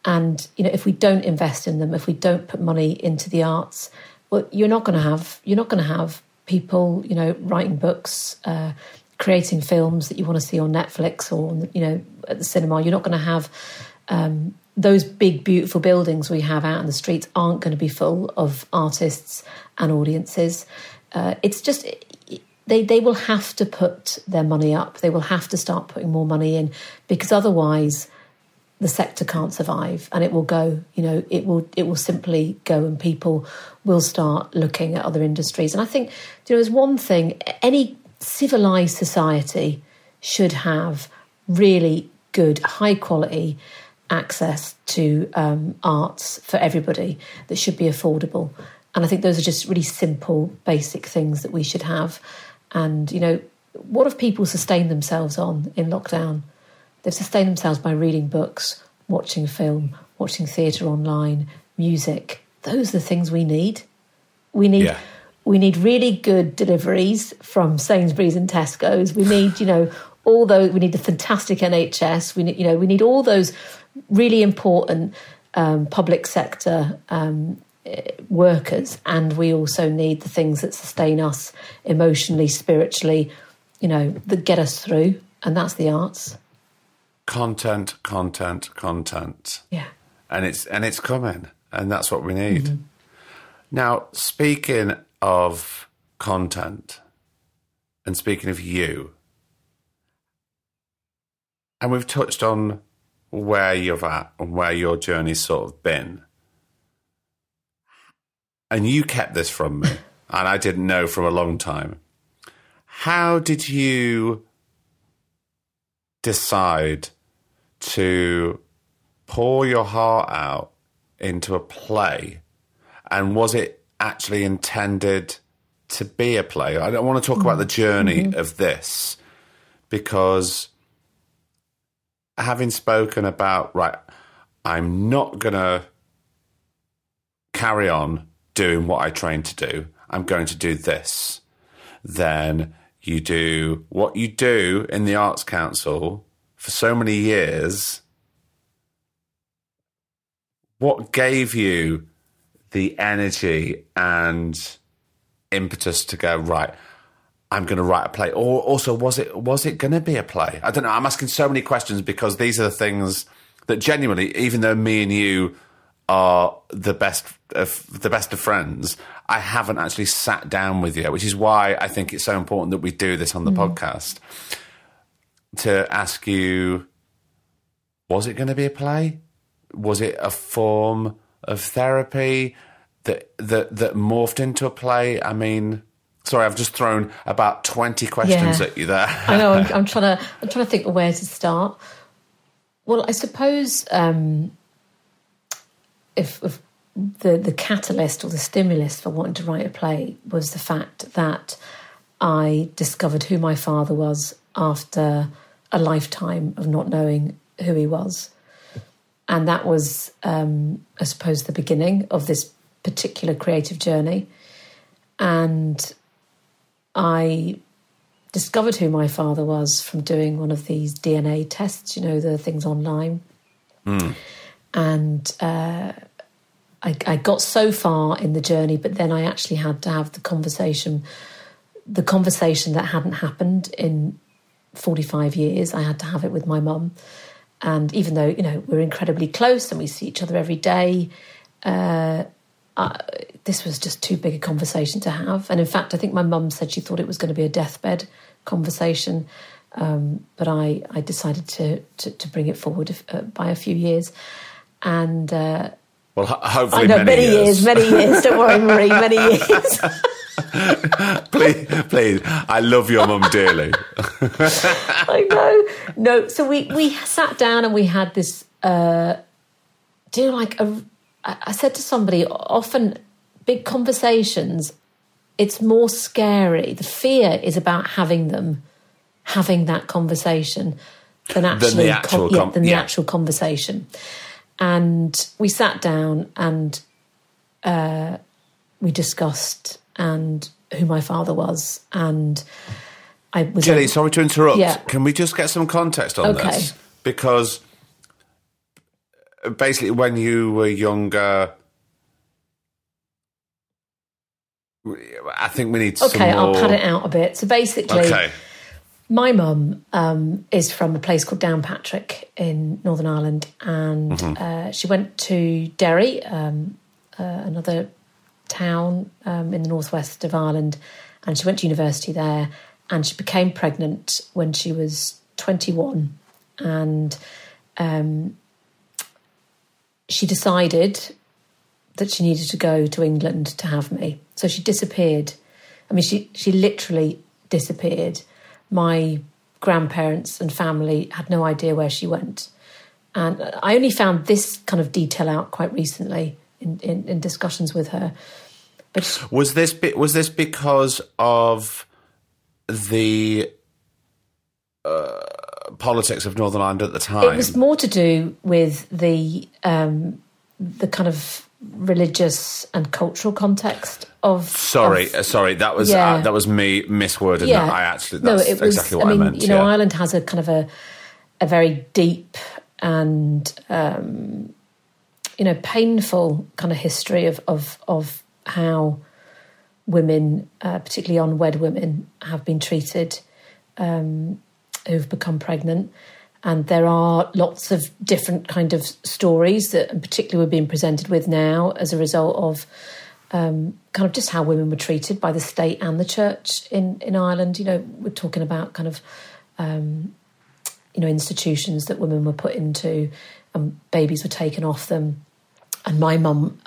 And, you know, if we don't invest in them, if we don't put money into the arts, well, you're not going to have people, you know, writing books, creating films that you want to see on Netflix or, you know, at the cinema. You're not going to have those big, beautiful buildings we have out in the streets aren't going to be full of artists and audiences. It's just they will have to put their money up. They will have to start putting more money in, because otherwise the sector can't survive, and it will go. You know, it will simply go, and people will start looking at other industries. And I think, you know, as one thing, any civilised society should have really good, high quality access to arts for everybody that should be affordable. And I think those are just really simple, basic things that we should have. And, you know, what have people sustained themselves on in lockdown? They've sustained themselves by reading books, watching film, watching theatre online, music. Those are the things we need. We need really good deliveries from Sainsbury's and Tesco's. We need, you know, we need the fantastic NHS. We need all those really important public sector workers, and we also need the things that sustain us emotionally, spiritually, you know, that get us through, and that's the arts. Content. Yeah. And it's coming, and that's what we need. Mm-hmm. Now, speaking of content and speaking of you, and we've touched on where you're at and where your journey's sort of been. And you kept this from me, and I didn't know for a long time. How did you decide to pour your heart out into a play? And was it actually intended to be a play? I don't want to talk about the journey mm-hmm. of this, because having spoken about, right, I'm not going to carry on doing what I trained to do, I'm going to do this. Then you do what you do in the Arts Council for so many years. What gave you the energy and impetus to go, right, I'm going to write a play? Or also, was it going to be a play? I don't know. I'm asking so many questions, because these are the things that genuinely, even though me and you are the best of friends, I haven't actually sat down with you, which is why I think it's so important that we do this on the podcast, to ask you, was it going to be a play? Was it a form of therapy that morphed into a play? I mean, sorry, I've just thrown about 20 questions at you there. I know. I'm trying to think of where to start. Well, I suppose if the catalyst or the stimulus for wanting to write a play was the fact that I discovered who my father was after a lifetime of not knowing who he was. And that was, I suppose, the beginning of this particular creative journey. And I discovered who my father was from doing one of these DNA tests, you know, the things online. Mm. And I got so far in the journey, but then I actually had to have the conversation that hadn't happened in 45 years. I had to have it with my mum. And even though, you know, we're incredibly close and we see each other every day, this was just too big a conversation to have. And in fact, I think my mum said she thought it was going to be a deathbed conversation, but I decided to bring it forward by a few years. And well, hopefully many years. Don't worry, Marie, many years. please, I love your mum dearly. I know. No, so we sat down and we had this. I said to somebody, often big conversations, it's more scary. The fear is about having that conversation than the actual conversation. And we sat down and we discussed and who my father was. And I was... Jilly, sorry to interrupt. Yeah. Can we just get some context on this? Because basically when you were younger, I think we need to. Okay, I'll pad it out a bit. So basically, my mum is from a place called Downpatrick in Northern Ireland, and she went to Derry, another town in the northwest of Ireland, and she went to university there, and she became pregnant when she was 21, and she decided that she needed to go to England to have me. So she disappeared. I mean, she literally disappeared. My grandparents and family had no idea where she went. And I only found this kind of detail out quite recently in discussions with her. But was this because of the politics of Northern Ireland at the time? It was more to do with the kind of religious and cultural context of... Sorry, that was me miswording that. That's exactly what I meant. You know, Ireland has a kind of a very deep and, painful kind of history of how women, particularly unwed women, have been treated who've become pregnant. And there are lots of different kind of stories that particularly we're being presented with now as a result of kind of just how women were treated by the state and the church in Ireland. You know, we're talking about kind of, institutions that women were put into and babies were taken off them. And my mum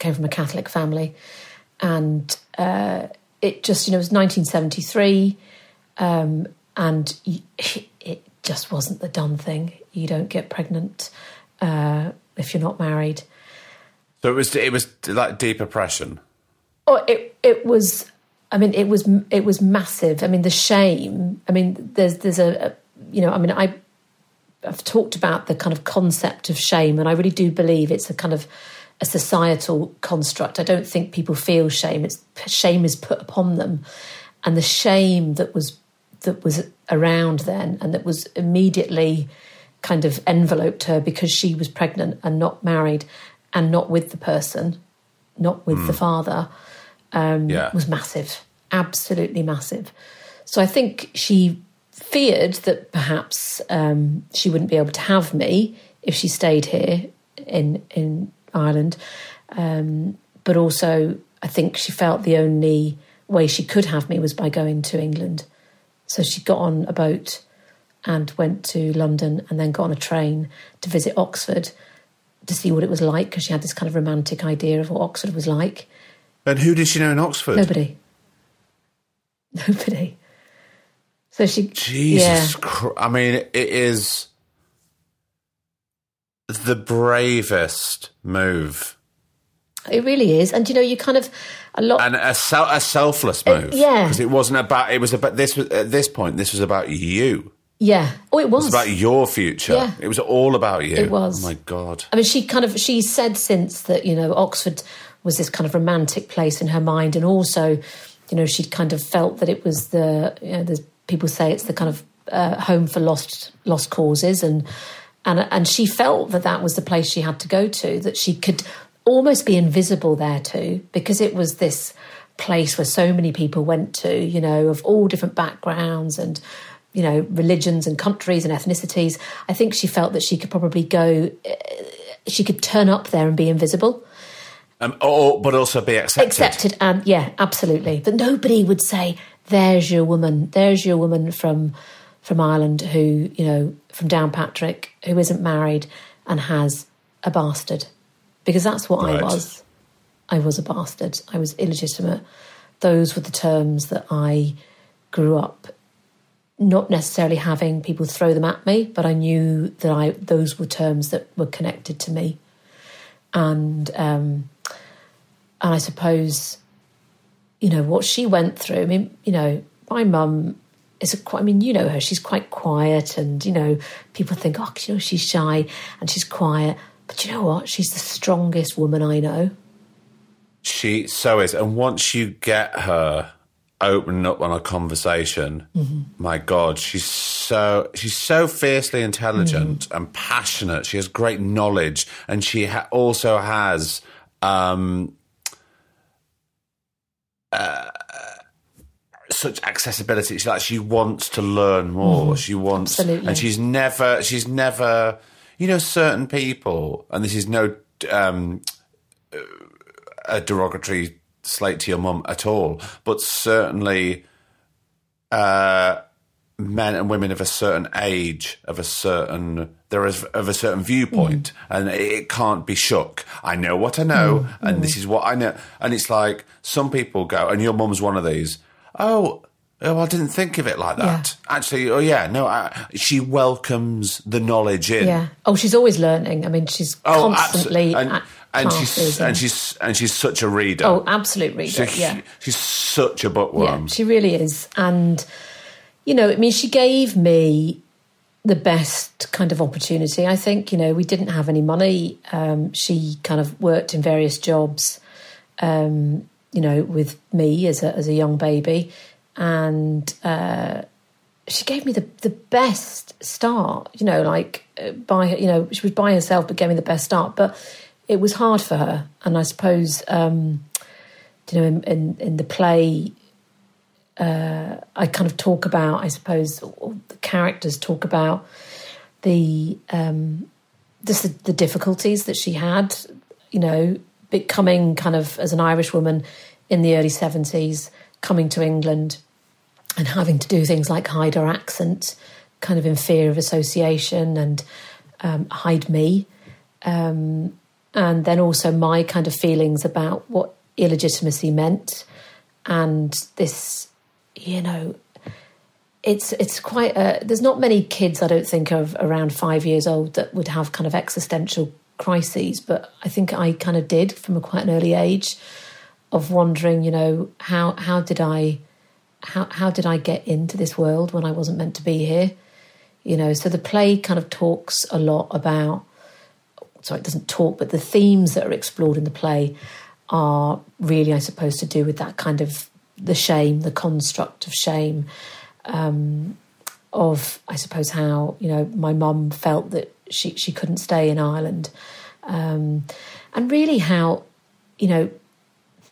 came from a Catholic family. And it just, it was 1973 and it just wasn't the done thing. You don't get pregnant if you're not married. So it was like deep oppression. Oh, it was. I mean, it was massive. I mean, the shame. I mean, I've talked about the kind of concept of shame, and I really do believe it's a kind of a societal construct. I don't think people feel shame. It's shame is put upon them, and the shame that was around then and that was immediately kind of enveloped her because she was pregnant and not married and not with the person, not with the father, was massive, absolutely massive. So I think she feared that perhaps she wouldn't be able to have me if she stayed here in Ireland. But also I think she felt the only way she could have me was by going to England. So she got on a boat and went to London and then got on a train to visit Oxford to see what it was like, because she had this kind of romantic idea of what Oxford was like. And who did she know in Oxford? Nobody. So she... Jesus Christ. I mean, it is the bravest move. It really is. And, you kind of... a selfless move. Because it wasn't about... It was about... At this point, this was about you. Yeah. Oh, it was. It was about your future. Yeah. It was all about you. It was. Oh, my God. I mean, she said since that, Oxford was this kind of romantic place in her mind. And also, she kind of felt that it was the... people say it's the kind of home for lost causes. And she felt that was the place she had to go to, that she could... almost be invisible there too, because it was this place where so many people went to, of all different backgrounds and, religions and countries and ethnicities. I think she felt that she could probably go, she could turn up there and be invisible. But also be accepted. Accepted, and absolutely. But nobody would say, there's your woman from Ireland who, from Downpatrick, who isn't married and has a bastard. Because that's what I was. I was a bastard. I was illegitimate. Those were the terms that I grew up, not necessarily having people throw them at me, but I knew that those were terms that were connected to me. And I suppose, what she went through, I mean, my mum is her, she's quite quiet and, people think, oh, she's shy and she's quiet. But you know what? She's the strongest woman I know. She so is. And once you get her opening up on a conversation. Mm-hmm. My God, she's so fiercely intelligent mm-hmm. and passionate. She has great knowledge, and she also has such accessibility. She's like, she wants to learn more. Mm-hmm. She wants, absolutely. And she's never. You know, certain people, and this is no a derogatory slate to your mum at all, but certainly men and women of a certain age, of a certain viewpoint, mm-hmm. and it can't be shook. I know what I know, mm-hmm. and this is what I know. And it's like, some people go, and your mum's one of these, oh, I didn't think of it like that. Yeah. Actually, she welcomes the knowledge in. Yeah. Oh, she's always learning. I mean, she's constantly... And she's such a reader. Oh, absolute reader, She's such a bookworm. Yeah, she really is. And, you know, I mean, she gave me the best kind of opportunity, I think. You know, we didn't have any money. She kind of worked in various jobs, you know, with me as a young baby. And she gave me the best start, you know, like by, you know, she was by herself, but gave me the best start. But it was hard for her. And I suppose, you know, in the play, I kind of talk about, I suppose, all the characters talk about the difficulties that she had, you know, becoming kind of, as an Irish woman in the early 70s, coming to England and having to do things like hide her accent, kind of in fear of association, and hide me. And then also my kind of feelings about what illegitimacy meant. And this, you know, it's quite a... There's not many kids, I don't think, of around 5 years old that would have kind of existential crises, but I think I kind of did from quite an early age, of wondering, you know, how did I get into this world when I wasn't meant to be here? You know, so the play kind of talks a lot about... Sorry, it doesn't talk, but the themes that are explored in the play are really, I suppose, to do with that kind of the shame, the construct of shame, of, I suppose, how, you know, my mum felt that she couldn't stay in Ireland. And really how, you know,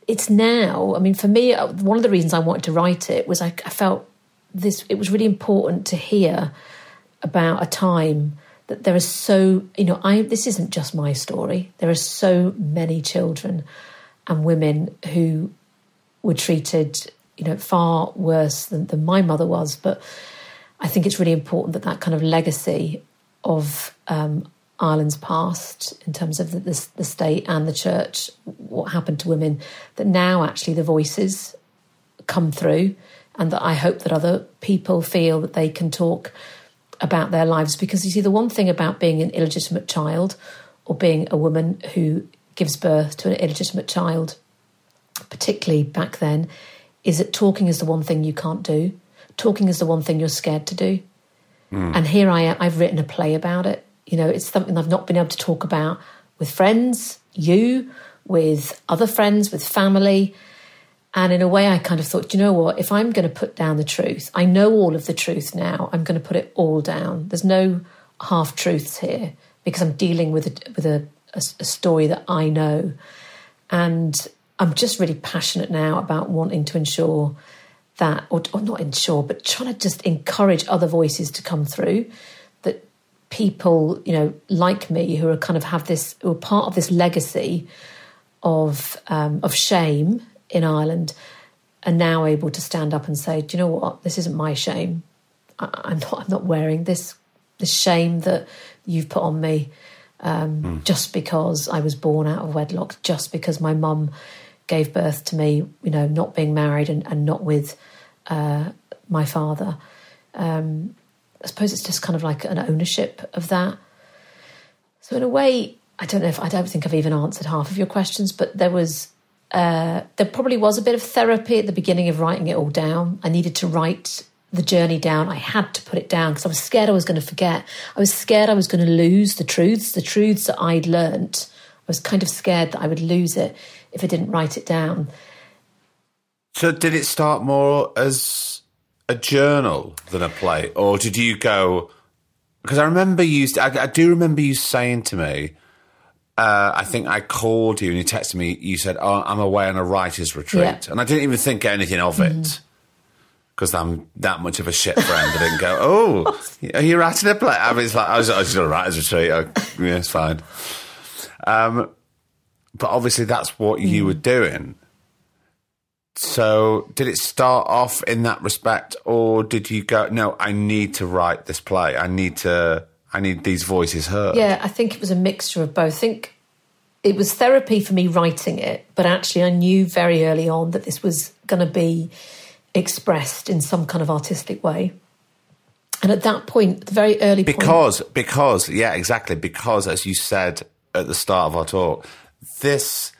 it's now... I mean, for me, one of the reasons I wanted to write it was I felt this... It was really important to hear about a time that there are so... You know, this isn't just my story. There are so many children and women who were treated, you know, far worse than my mother was. But I think it's really important that kind of legacy of... Ireland's past, in terms of the state and the church, what happened to women, that now actually the voices come through, and that I hope that other people feel that they can talk about their lives. Because you see, the one thing about being an illegitimate child, or being a woman who gives birth to an illegitimate child, particularly back then, is that talking is the one thing you can't do. Talking is the one thing you're scared to do. Mm. And here I am, I've written a play about it. You know, it's something I've not been able to talk about with friends, with other friends, with family. And in a way, I kind of thought, you know what, if I'm going to put down the truth, I know all of the truth now, I'm going to put it all down. There's no half-truths here, because I'm dealing with a story that I know. And I'm just really passionate now about wanting to ensure that, or not ensure, but trying to just encourage other voices to come through, that people, you know, like me, who are kind of who are part of this legacy of shame in Ireland, are now able to stand up and say, do you know what, this isn't my shame. I'm not wearing this shame that you've put on me just because I was born out of wedlock, just because my mum gave birth to me, you know, not being married and not with my father. I suppose it's just kind of like an ownership of that. So in a way, I don't think I've even answered half of your questions, but there probably was a bit of therapy at the beginning of writing it all down. I needed to write the journey down. I had to put it down because I was scared I was going to forget. I was scared I was going to lose the truths that I'd learnt. I was kind of scared that I would lose it if I didn't write it down. So did it start more as a journal than a play, or did you go? Because I remember you saying to me, I think I called you and you texted me. You said, "Oh, I'm away on a writer's retreat," and I didn't even think anything of it because I'm that much of a shit friend. I didn't go, "Oh, are you writing a play?" I mean, it's like I was on a writer's retreat. Yeah, it's fine. But obviously, that's what you were doing. So did it start off in that respect, or did you go, no, I need to write this play. I need these voices heard. Yeah, I think it was a mixture of both. I think it was therapy for me writing it, but actually I knew very early on that this was going to be expressed in some kind of artistic way. And at that point, the very early because as you said at the start of our talk, this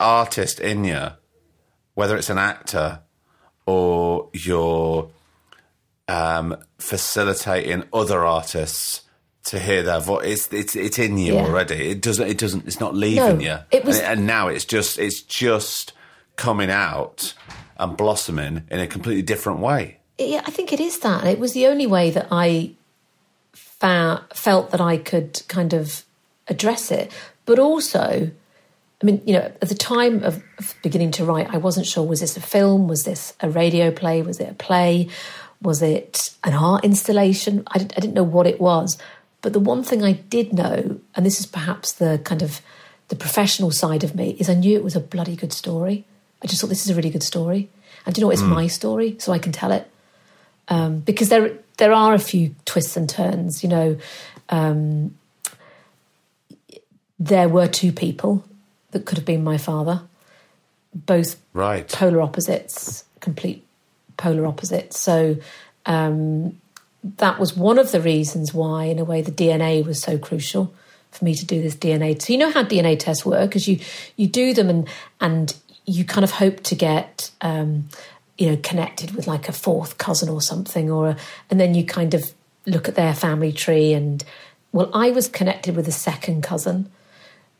artist in you, whether it's an actor or you're facilitating other artists to hear their voice, it's in you already. It doesn't. It's not leaving you. And now it's just coming out and blossoming in a completely different way. Yeah, I think it is that. It was the only way that I felt that I could kind of address it, but also. I mean, you know, at the time of beginning to write, I wasn't sure, was this a film? Was this a radio play? Was it a play? Was it an art installation? I didn't know what it was. But the one thing I did know, and this is perhaps the kind of the professional side of me, is I knew it was a bloody good story. I just thought, this is a really good story. And do you know what? It's my story, so I can tell it. Because there are a few twists and turns, you know. There were two people that could have been my father, both polar opposites, complete polar opposites. So that was one of the reasons why, in a way, the DNA was so crucial for me to do this DNA. So you know how DNA tests work, because you do them and you kind of hope to get, connected with like a fourth cousin or something, and then you kind of look at their family tree and, well, I was connected with a second cousin.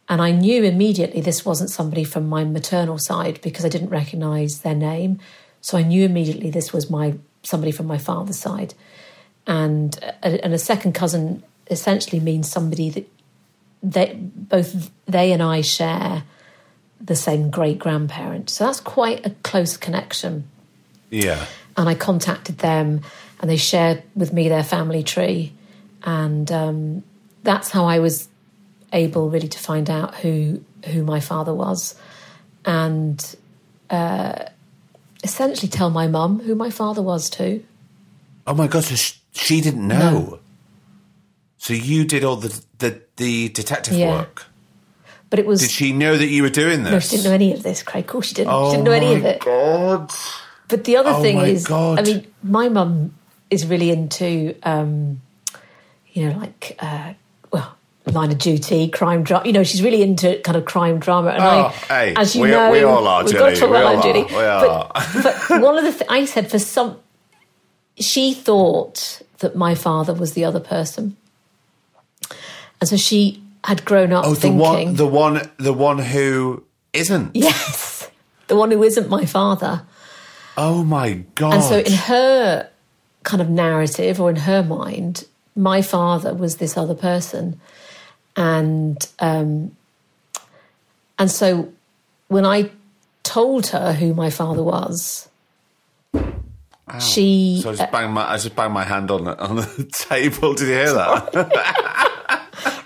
And I knew immediately this wasn't somebody from my maternal side because I didn't recognise their name. So I knew immediately this was somebody from my father's side. And a second cousin essentially means somebody that both they and I share the same great-grandparent. So that's quite a close connection. Yeah. And I contacted them and they shared with me their family tree. And that's how I was able really to find out who my father was, and essentially tell my mum who my father was too. Oh my God! So she didn't know. No. So you did all the detective work. But it was. Did she know that you were doing this? No, she didn't know any of this, Craig. Of course she didn't. She didn't know any of it. Oh my God! But the other thing is, God. I mean, my mum is really into, Line of Duty, crime drama. You know, she's really into kind of crime drama. And we all are, Jilly. We've got to talk about Line of Duty. But one of the things I said, she thought that my father was the other person. And so she had grown up thinking... The one who isn't. Yes. The one who isn't my father. Oh, my God. And so in her kind of narrative, or in her mind, my father was this other person. And so when I told her who my father was, she... So I just banged my hand on the table. Did you hear that?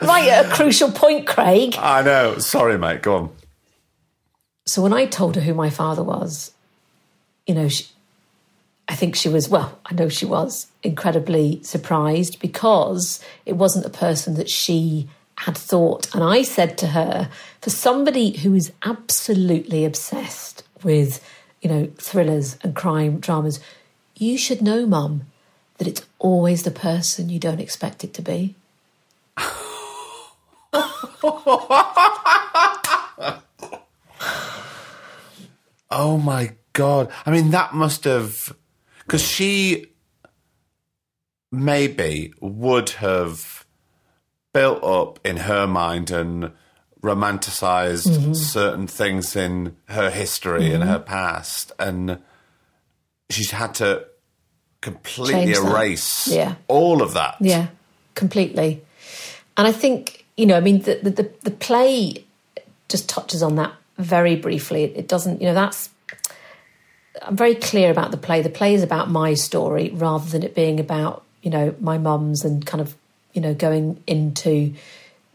Right at a crucial point, Craig. I know. Sorry, mate. Go on. So when I told her who my father was, you know, I know she was incredibly surprised because it wasn't the person that she had thought. And I said to her, for somebody who is absolutely obsessed with, you know, thrillers and crime dramas, you should know, Mum, that it's always the person you don't expect it to be. Oh, my God. I mean, that must have... Because she maybe would have built up in her mind and romanticised certain things in her history and her past, and she's had to completely erase all of that. Yeah, completely. And I think, you know, I mean, the play just touches on that very briefly. It doesn't, you know, that's... I'm very clear about the play. The play is about my story rather than it being about, you know, my mum's, and kind of, you know, going into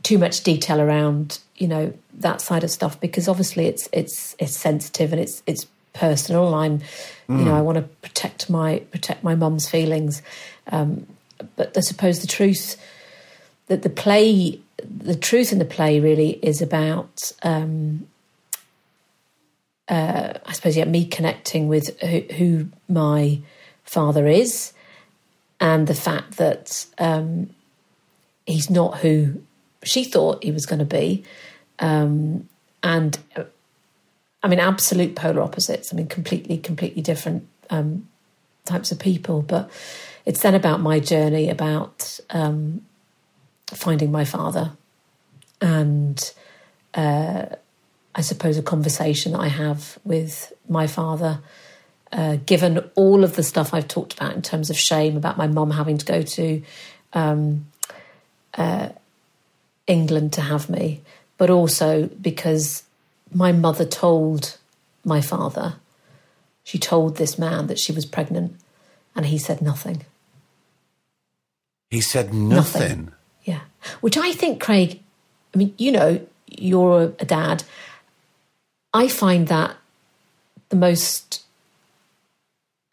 too much detail around, you know, that side of stuff, because obviously it's sensitive and it's personal. I'm, you know, I want to protect my mum's feelings. But I suppose the truth that the truth in the play really is about, I suppose, me connecting with who my father is, and the fact that he's not who she thought he was going to be. And, I mean, absolute polar opposites. I mean, completely different types of people. But it's then about my journey, about finding my father, and... I suppose a conversation that I have with my father, given all of the stuff I've talked about in terms of shame, about my mum having to go to England to have me, but also because my mother told my father, she told this man that she was pregnant, and he said nothing. He said nothing? Nothing. Yeah. Which I think, Craig, I mean, you know, you're a dad... I find that the most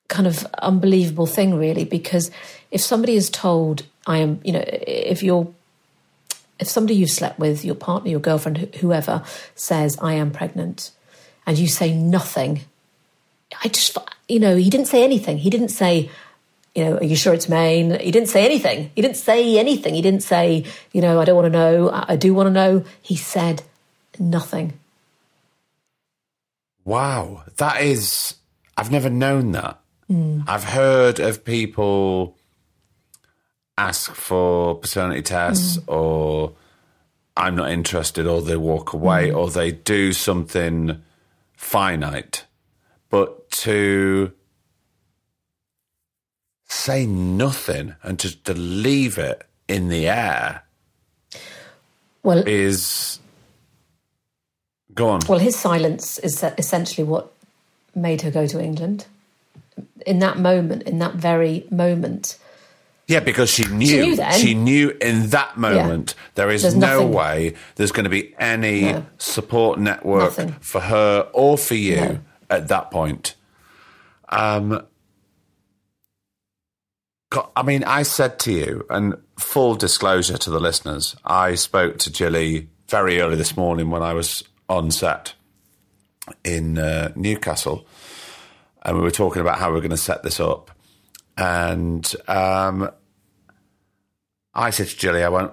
kind of unbelievable thing, really, because if somebody is told, I am, you know, if somebody you've slept with, your partner, your girlfriend, whoever, says, I am pregnant, and you say nothing, I just, you know, he didn't say anything. He didn't say, you know, are you sure it's Maine? He didn't say anything. He didn't say anything. He didn't say, you know, I don't want to know. I do want to know. He said nothing. Wow, that is... I've never known that. I've heard of people ask for paternity tests or I'm not interested, or they walk away or they do something finite. But to say nothing and just to leave it in the air is... Go on. Well, his silence is essentially what made her go to England. In that very moment. Yeah, because she knew. She knew then. She knew in that moment there is no way there's going to be any support network for her or for you at that point. God, I mean, I said to you, and full disclosure to the listeners, I spoke to Jilly very early this morning when I was... on set in Newcastle, and we were talking about how we were going to set this up. And I said to Jilly, I went,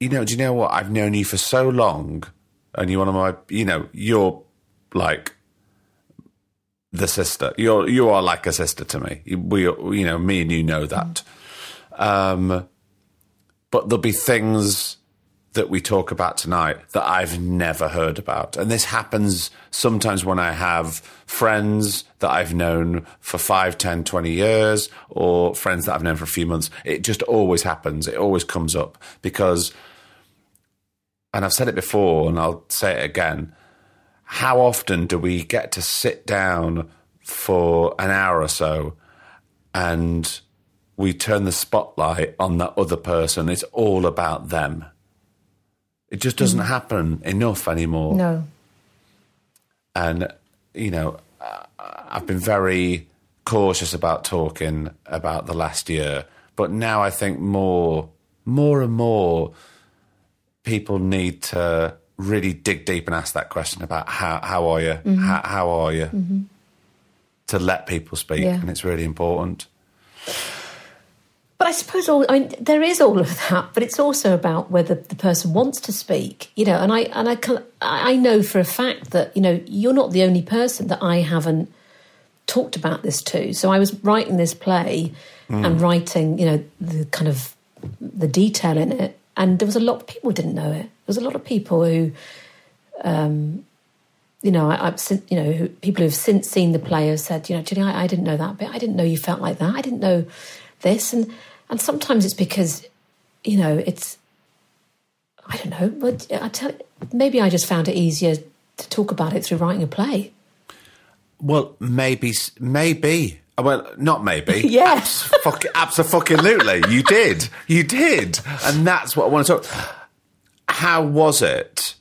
you know, do you know what? I've known you for so long, and you're one of my, you know, you're like the sister. You are like a sister to me. We, you know, me and you know that. But there'll be things that we talk about tonight that I've never heard about. And this happens sometimes when I have friends that I've known for 5, 10, 20 years, or friends that I've known for a few months. It just always happens. It always comes up because, and I've said it before and I'll say it again, how often do we get to sit down for an hour or so and we turn the spotlight on that other person? It's all about them. It just doesn't happen enough anymore. No. And, you know, I've been very cautious about talking about the last year, but now I think more and more people need to really dig deep and ask that question about how are you? How are you? To let people speak, and it's really important. But I suppose there is all of that, but it's also about whether the person wants to speak, you know. And I know for a fact that, you know, you're not the only person that I haven't talked about this to. So I was writing this play and writing, you know, the kind of the detail in it, and there was a lot of people who didn't know it. was a lot of people who, people who've since seen the play have said, Jilly, I didn't know that bit. I didn't know you felt like that. I didn't know this. And sometimes it's because, I don't know, but maybe I just found it easier to talk about it through writing a play. Well, maybe. Well, not maybe. Yes. Absolutely. You did. And that's what I want to talk about. How was it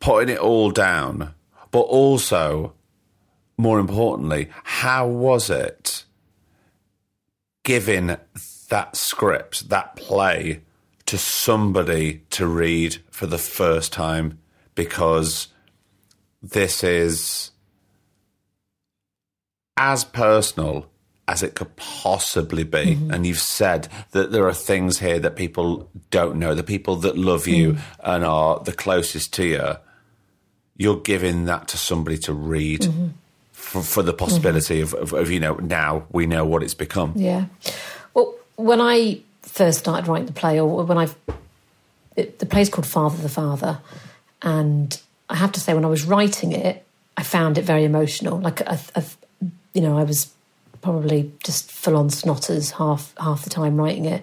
putting it all down? But also, more importantly, how was it giving that script, that play, to somebody to read for the first time? Because this is as personal as it could possibly be. Mm-hmm. And you've said that there are things here that people don't know. The people that love you and are the closest to you, you're giving that to somebody to read for the possibility of now we know what it's become. Yeah. Well, when I first started writing the play, the play's called Father the Father, and I have to say when I was writing it, I found it very emotional. Like, I was probably just full-on snotters half the time writing it.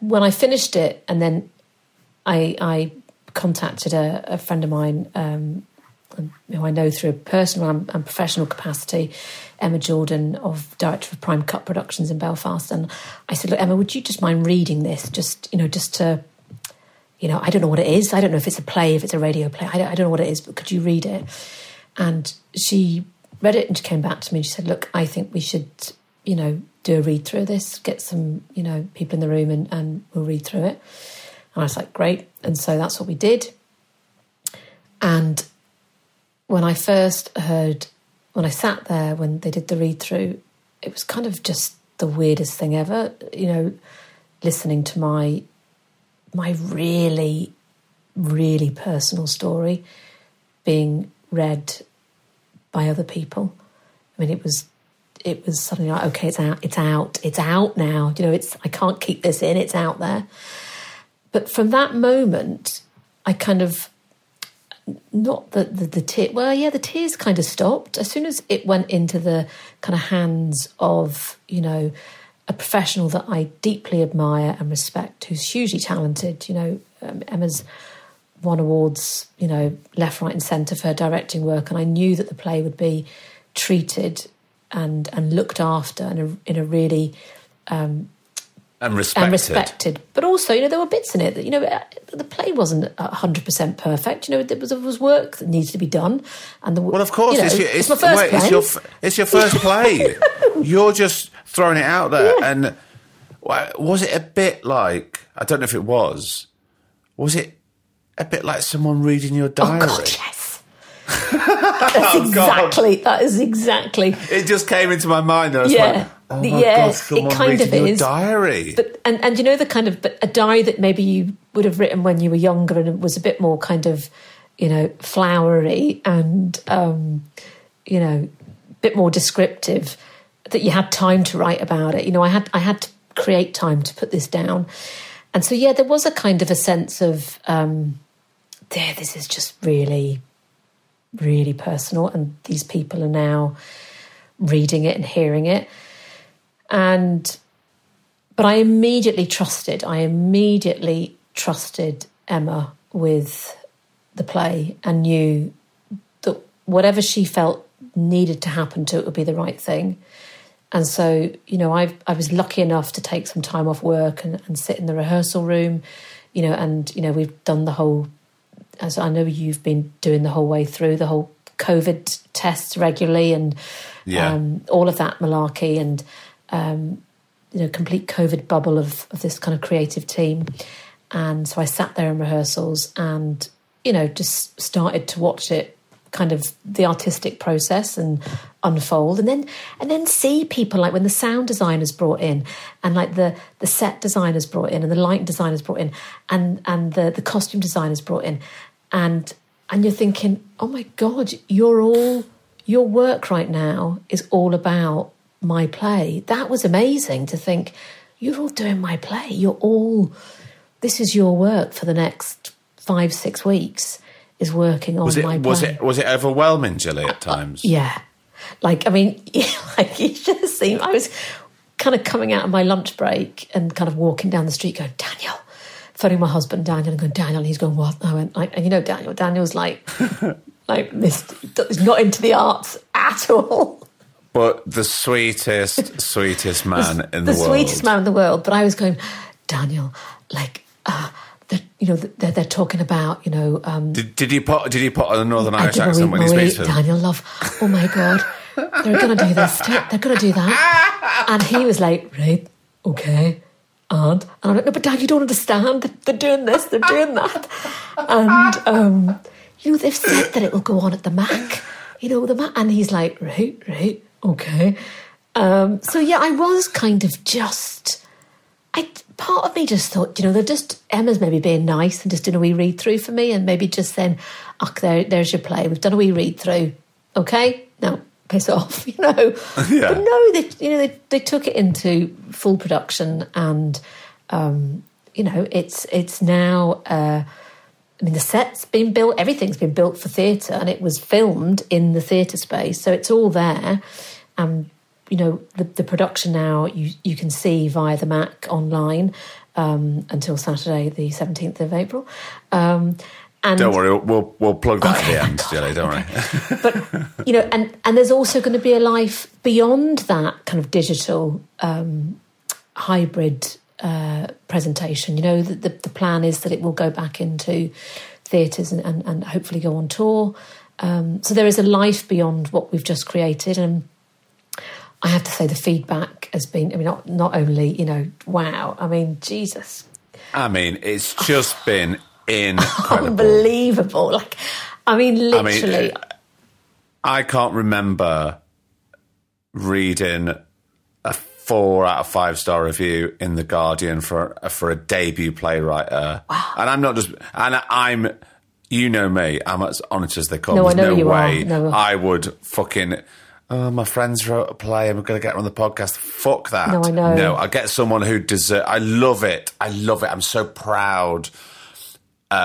When I finished it, and then I contacted a friend of mine who I know through a personal and professional capacity, Emma Jordan, director of Prime Cut Productions in Belfast, and I said, look, Emma, would you just mind reading this? Just to I don't know what it is. I don't know if it's a play, if it's a radio play. I don't know what it is, but could you read it? And she read it and she came back to me and she said, look, I think we should, do a read through of this, get some, people in the room and we'll read through it. And I was like, great. And so that's what we did. And when I first heard, when I sat there, when they did the read-through, it was kind of just the weirdest thing ever, listening to my really, really personal story being read by other people. I mean, it was suddenly like, okay, it's out now. I can't keep this in, it's out there. But from that moment, I kind of, not that the tear, well, yeah, the tears kind of stopped. As soon as it went into the kind of hands of, a professional that I deeply admire and respect, who's hugely talented, Emma's won awards, left, right and centre for her directing work. And I knew that the play would be treated and looked after in a really... And respected. But also, there were bits in it that, the play wasn't 100% perfect. There was work that needs to be done. Well, of course, it's my first play. It's your first play. You're just throwing it out there. Yeah. And was it a bit like, I don't know if it was it a bit like someone reading your diary? Oh, God, yes. That is exactly. It just came into my mind and I was like, oh my gosh, someone reading your diary. But, and but a diary that maybe you would have written when you were younger and it was a bit more kind of, flowery and, a bit more descriptive, that you had time to write about it. I had to create time to put this down. And so, there was a kind of a sense of, this is just really... really personal, and these people are now reading it and hearing it. But I immediately trusted. Emma with the play and knew that whatever she felt needed to happen to it would be the right thing. And so, I was lucky enough to take some time off work and sit in the rehearsal room, we've done the whole... as I know you've been doing the whole way through, the whole COVID tests regularly and all of that malarkey and, complete COVID bubble of this kind of creative team. And so I sat there in rehearsals and, just started to watch it, kind of the artistic process and unfold and then see people like when the sound designer's brought in and like the set designer's brought in and the light designer's brought in and the costume designer's brought in and you're thinking, oh my God, your work right now is all about my play. That was amazing to think, you're all doing my play. This is your work for the next 5-6 weeks is working on my play. Was it overwhelming, Jilly, at times? Yeah. Like, I mean, like, you should have seen, I was kind of coming out of my lunch break and kind of walking down the street going, Daniel, phoning my husband, Daniel, and going, Daniel, and he's going, what? And I went, like, and you know, Daniel's like, like, this, he's not into the arts at all. But the sweetest, sweetest man in the world. The sweetest man in the world. But I was going, Daniel, like, you know, they're talking about, you know... Did you put on a Northern Irish accent when he speaks to them? Daniel, love, oh my God, they're going to do this, they're going to do that. And he was like, right, okay, and? I'm like, no, but Dad, you don't understand, they're doing this, they're doing that. And, you know, they've said that it will go on at the Mac, you know, the Mac. And he's like, right, okay. So, yeah, I was kind of just... part of me just thought, you know, they're just, Emma's maybe being nice and just doing a wee read through for me and maybe just saying, oh, there's your play, we've done a wee read through, okay, now piss off, you know. Yeah. But no, they took it into full production and, you know, it's now, I mean, the set's been built, everything's been built for theatre and it was filmed in the theatre space, so it's all there. You know, the production now you can see via the Mac online until Saturday the 17th of April. And don't worry, we'll plug that at the end, Jilly, don't worry. But, you know, and there's also going to be a life beyond that kind of digital hybrid presentation. You know, the plan is that it will go back into theatres and hopefully go on tour. So there is a life beyond what we've just created, and I have to say the feedback has been, I mean, not only, you know, wow, I mean, Jesus. I mean, it's just been incredible. Unbelievable. Like, I mean, literally. I can't remember reading a 4 out of 5-star review in The Guardian for a debut playwright. Wow. And I'm not just, and I'm, you know me, I'm as honest as they come. No, I know you are. There's no way I would fucking... oh, my friends wrote a play and we're going to get her on the podcast. Fuck that. No, I know. No, I get someone who deserves... I love it. I'm so proud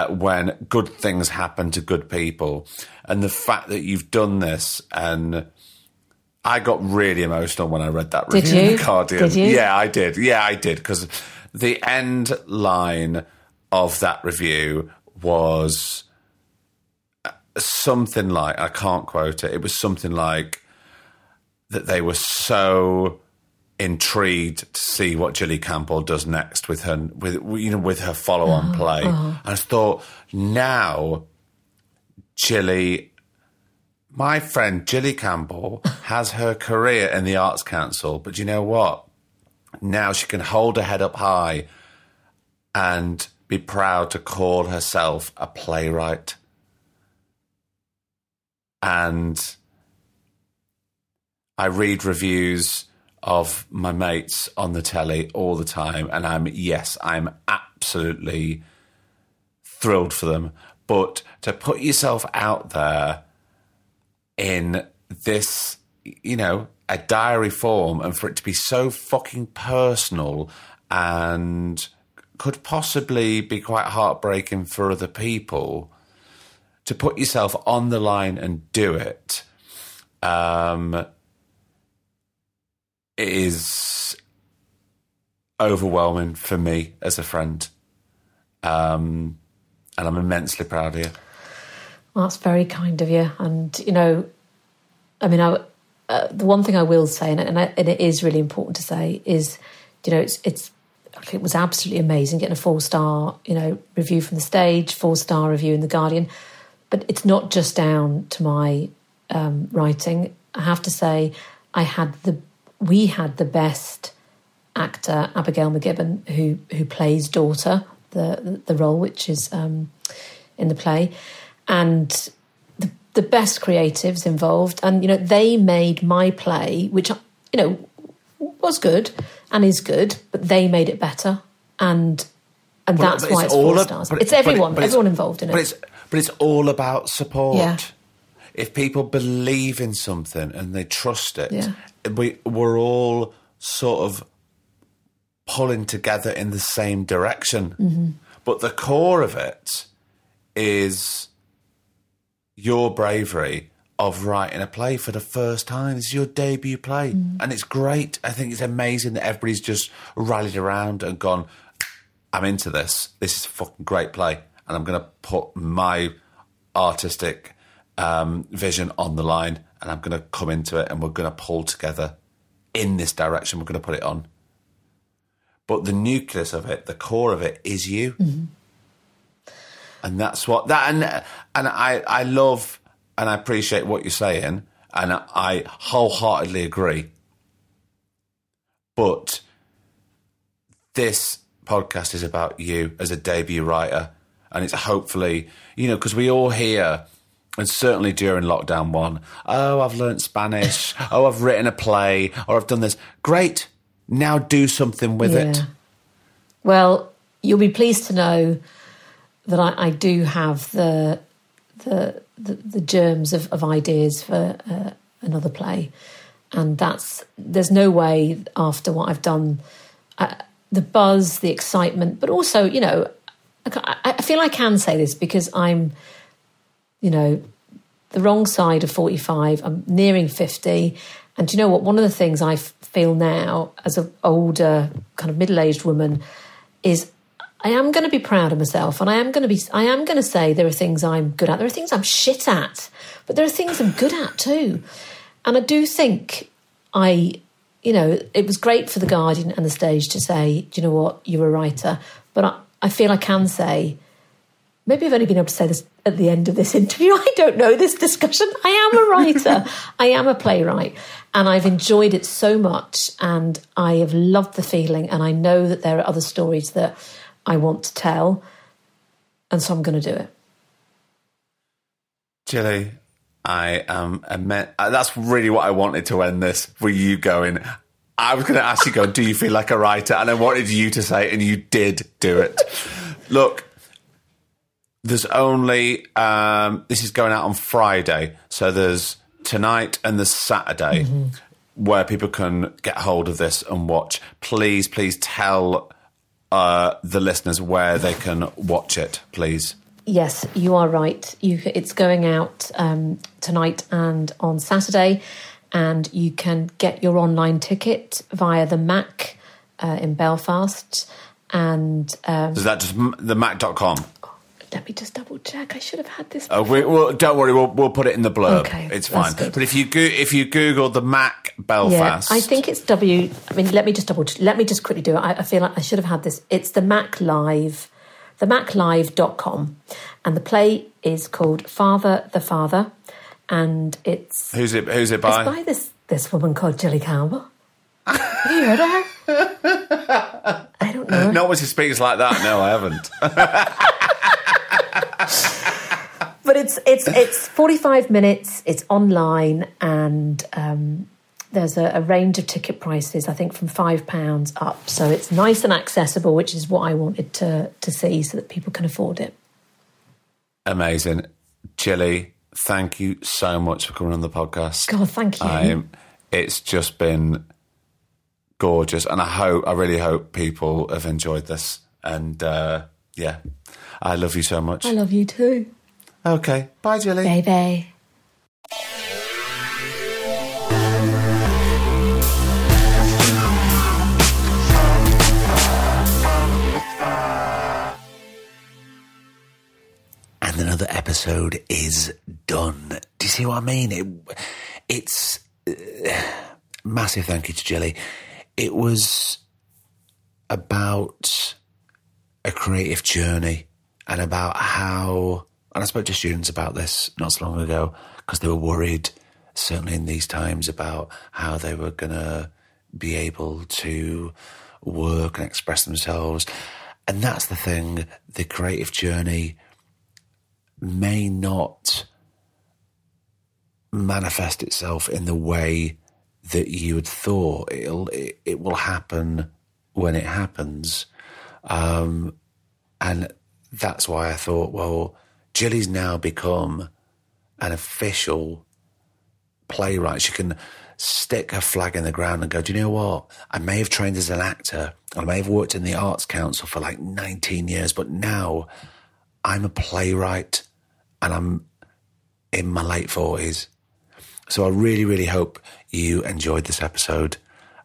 when good things happen to good people. And the fact that you've done this, and I got really emotional when I read that review in The Guardian. Did you? Yeah, I did. Because the end line of that review was something like... I can't quote it. It was something like... that they were so intrigued to see what Jilly Campbell does next with her, with her follow-on play. And I thought, now, Jilly, my friend Jilly Campbell has her career in the Arts Council, but you know what? Now she can hold her head up high and be proud to call herself a playwright. And... I read reviews of my mates on the telly all the time, and I'm absolutely thrilled for them. But to put yourself out there in this, you know, a diary form, and for it to be so fucking personal and could possibly be quite heartbreaking for other people, to put yourself on the line and do it... it is overwhelming for me as a friend. And I'm immensely proud of you. Well, that's very kind of you. And, you know, I mean, the one thing I will say, and it is really important to say, is, you know, it was absolutely amazing getting a 4-star, you know, review from the stage, 4-star review in The Guardian. But it's not just down to my writing. I have to say, we had the best actor, Abigail McGibbon, who plays daughter, the role which is in the play, and the best creatives involved. And, you know, they made my play, which, you know, was good and is good, but they made it better. And that's why it's 4 stars. It's everyone involved in it. But it's all about support. Yeah. If people believe in something and they trust it, yeah. We're all sort of pulling together in the same direction. Mm-hmm. But the core of it is your bravery of writing a play for the first time. It's your debut play. Mm. And it's great. I think it's amazing that everybody's just rallied around and gone, I'm into this. This is a fucking great play. And I'm going to put my artistic vision on the line, and I'm going to come into it, and we're going to pull together in this direction. We're going to put it on. But the nucleus of it, the core of it, is you. Mm-hmm. And that's what... And I love and I appreciate what you're saying, and I wholeheartedly agree. But this podcast is about you as a debut writer, and it's hopefully... You know, because we all hear... And certainly during lockdown one, oh, I've learnt Spanish, oh, I've written a play, or I've done this. Great, now do something with it. Well, you'll be pleased to know that I do have the germs of ideas for another play. And there's no way after what I've done, the buzz, the excitement, but also, you know, I feel I can say this because I'm... you know, the wrong side of 45, I'm nearing 50. And do you know what? One of the things I feel now as an older kind of middle-aged woman is I am going to be proud of myself, and I am going to say there are things I'm good at. There are things I'm shit at, but there are things I'm good at too. And I do think you know, it was great for The Guardian and the stage to say, do you know what? You're a writer. But I feel I can say, maybe I've only been able to say this at the end of this interview. I don't know, this discussion. I am a writer. I am a playwright. And I've enjoyed it so much. And I have loved the feeling. And I know that there are other stories that I want to tell. And so I'm going to do it. Jilly, I am that's really what I wanted to end this. Were you going... I was going to ask you, go, do you feel like a writer? And I wanted you to say it, and you did do it. Look... There's only, this is going out on Friday, so there's tonight and there's Saturday where people can get hold of this and watch. Please tell the listeners where they can watch it, please. Yes, you are right. It's going out tonight and on Saturday, and you can get your online ticket via The Mac in Belfast. And is that just the MacLive.com? Let me just double check. I should have had this. Well, don't worry. We'll put it in the blurb. Okay, it's fine. But if you Google The Mac Belfast, yeah, I think it's W. I mean, let me just double check. Let me just quickly do it. I feel like I should have had this. It's the MacLive, the MacLive.com, and the play is called Father the Father, and it's who's it by? It's by this woman called Jilly Campbell. Have you heard of her? I don't know. Not when she speaks like that. No, I haven't. But it's 45 minutes, it's online, and there's a range of ticket prices, I think from £5 up. So it's nice and accessible, which is what I wanted to see so that people can afford it. Amazing. Jilly, thank you so much for coming on the podcast. God, thank you. It's just been gorgeous, and I really hope people have enjoyed this. And yeah. I love you so much. I love you too. Okay. Bye, Jilly. Bye-bye. And another episode is done. Do you see what I mean? It's... massive thank you to Jilly. It was about a creative journey, and about how, and I spoke to students about this not so long ago, because they were worried, certainly in these times, about how they were going to be able to work and express themselves. And that's the thing, the creative journey may not manifest itself in the way that you had thought. It will happen when it happens. And that's why I thought, well, Jilly's now become an official playwright. She can stick her flag in the ground and go, do you know what? I may have trained as an actor, and I may have worked in the Arts Council for like 19 years, but now I'm a playwright and I'm in my late 40s. So I really, really hope you enjoyed this episode.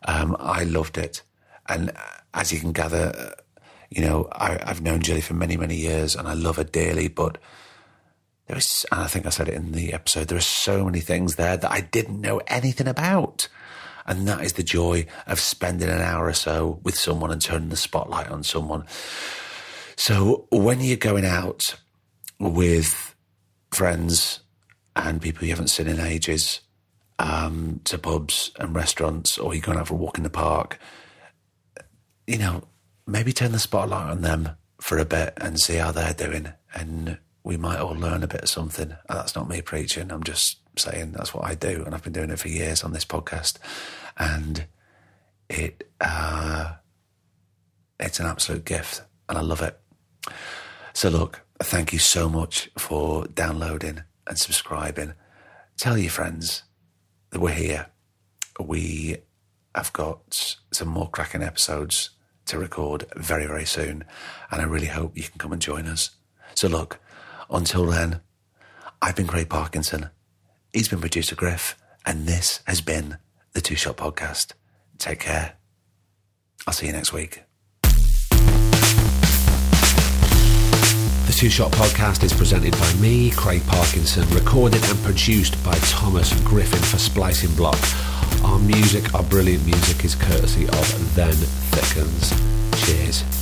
I loved it. And as you can gather, you know, I've known Jilly for many, many years and I love her dearly, but there is, and I think I said it in the episode, there are so many things there that I didn't know anything about. And that is the joy of spending an hour or so with someone and turning the spotlight on someone. So when you're going out with friends and people you haven't seen in ages, to pubs and restaurants, or you're going out for a walk in the park, you know, maybe turn the spotlight on them for a bit and see how they're doing. And we might all learn a bit of something. And that's not me preaching. I'm just saying that's what I do. And I've been doing it for years on this podcast. And it's an absolute gift. And I love it. So look, thank you so much for downloading and subscribing. Tell your friends that we're here. We have got some more cracking episodes to record very, very soon. And I really hope you can come and join us. So look, until then, I've been Craig Parkinson. He's been producer Griff. And this has been the Two Shot Podcast. Take care. I'll see you next week. The Two Shot Podcast is presented by me, Craig Parkinson, recorded and produced by Thomas Griffin for Splicing Block. Our music, our brilliant music, is courtesy of Then Thickens. Cheers.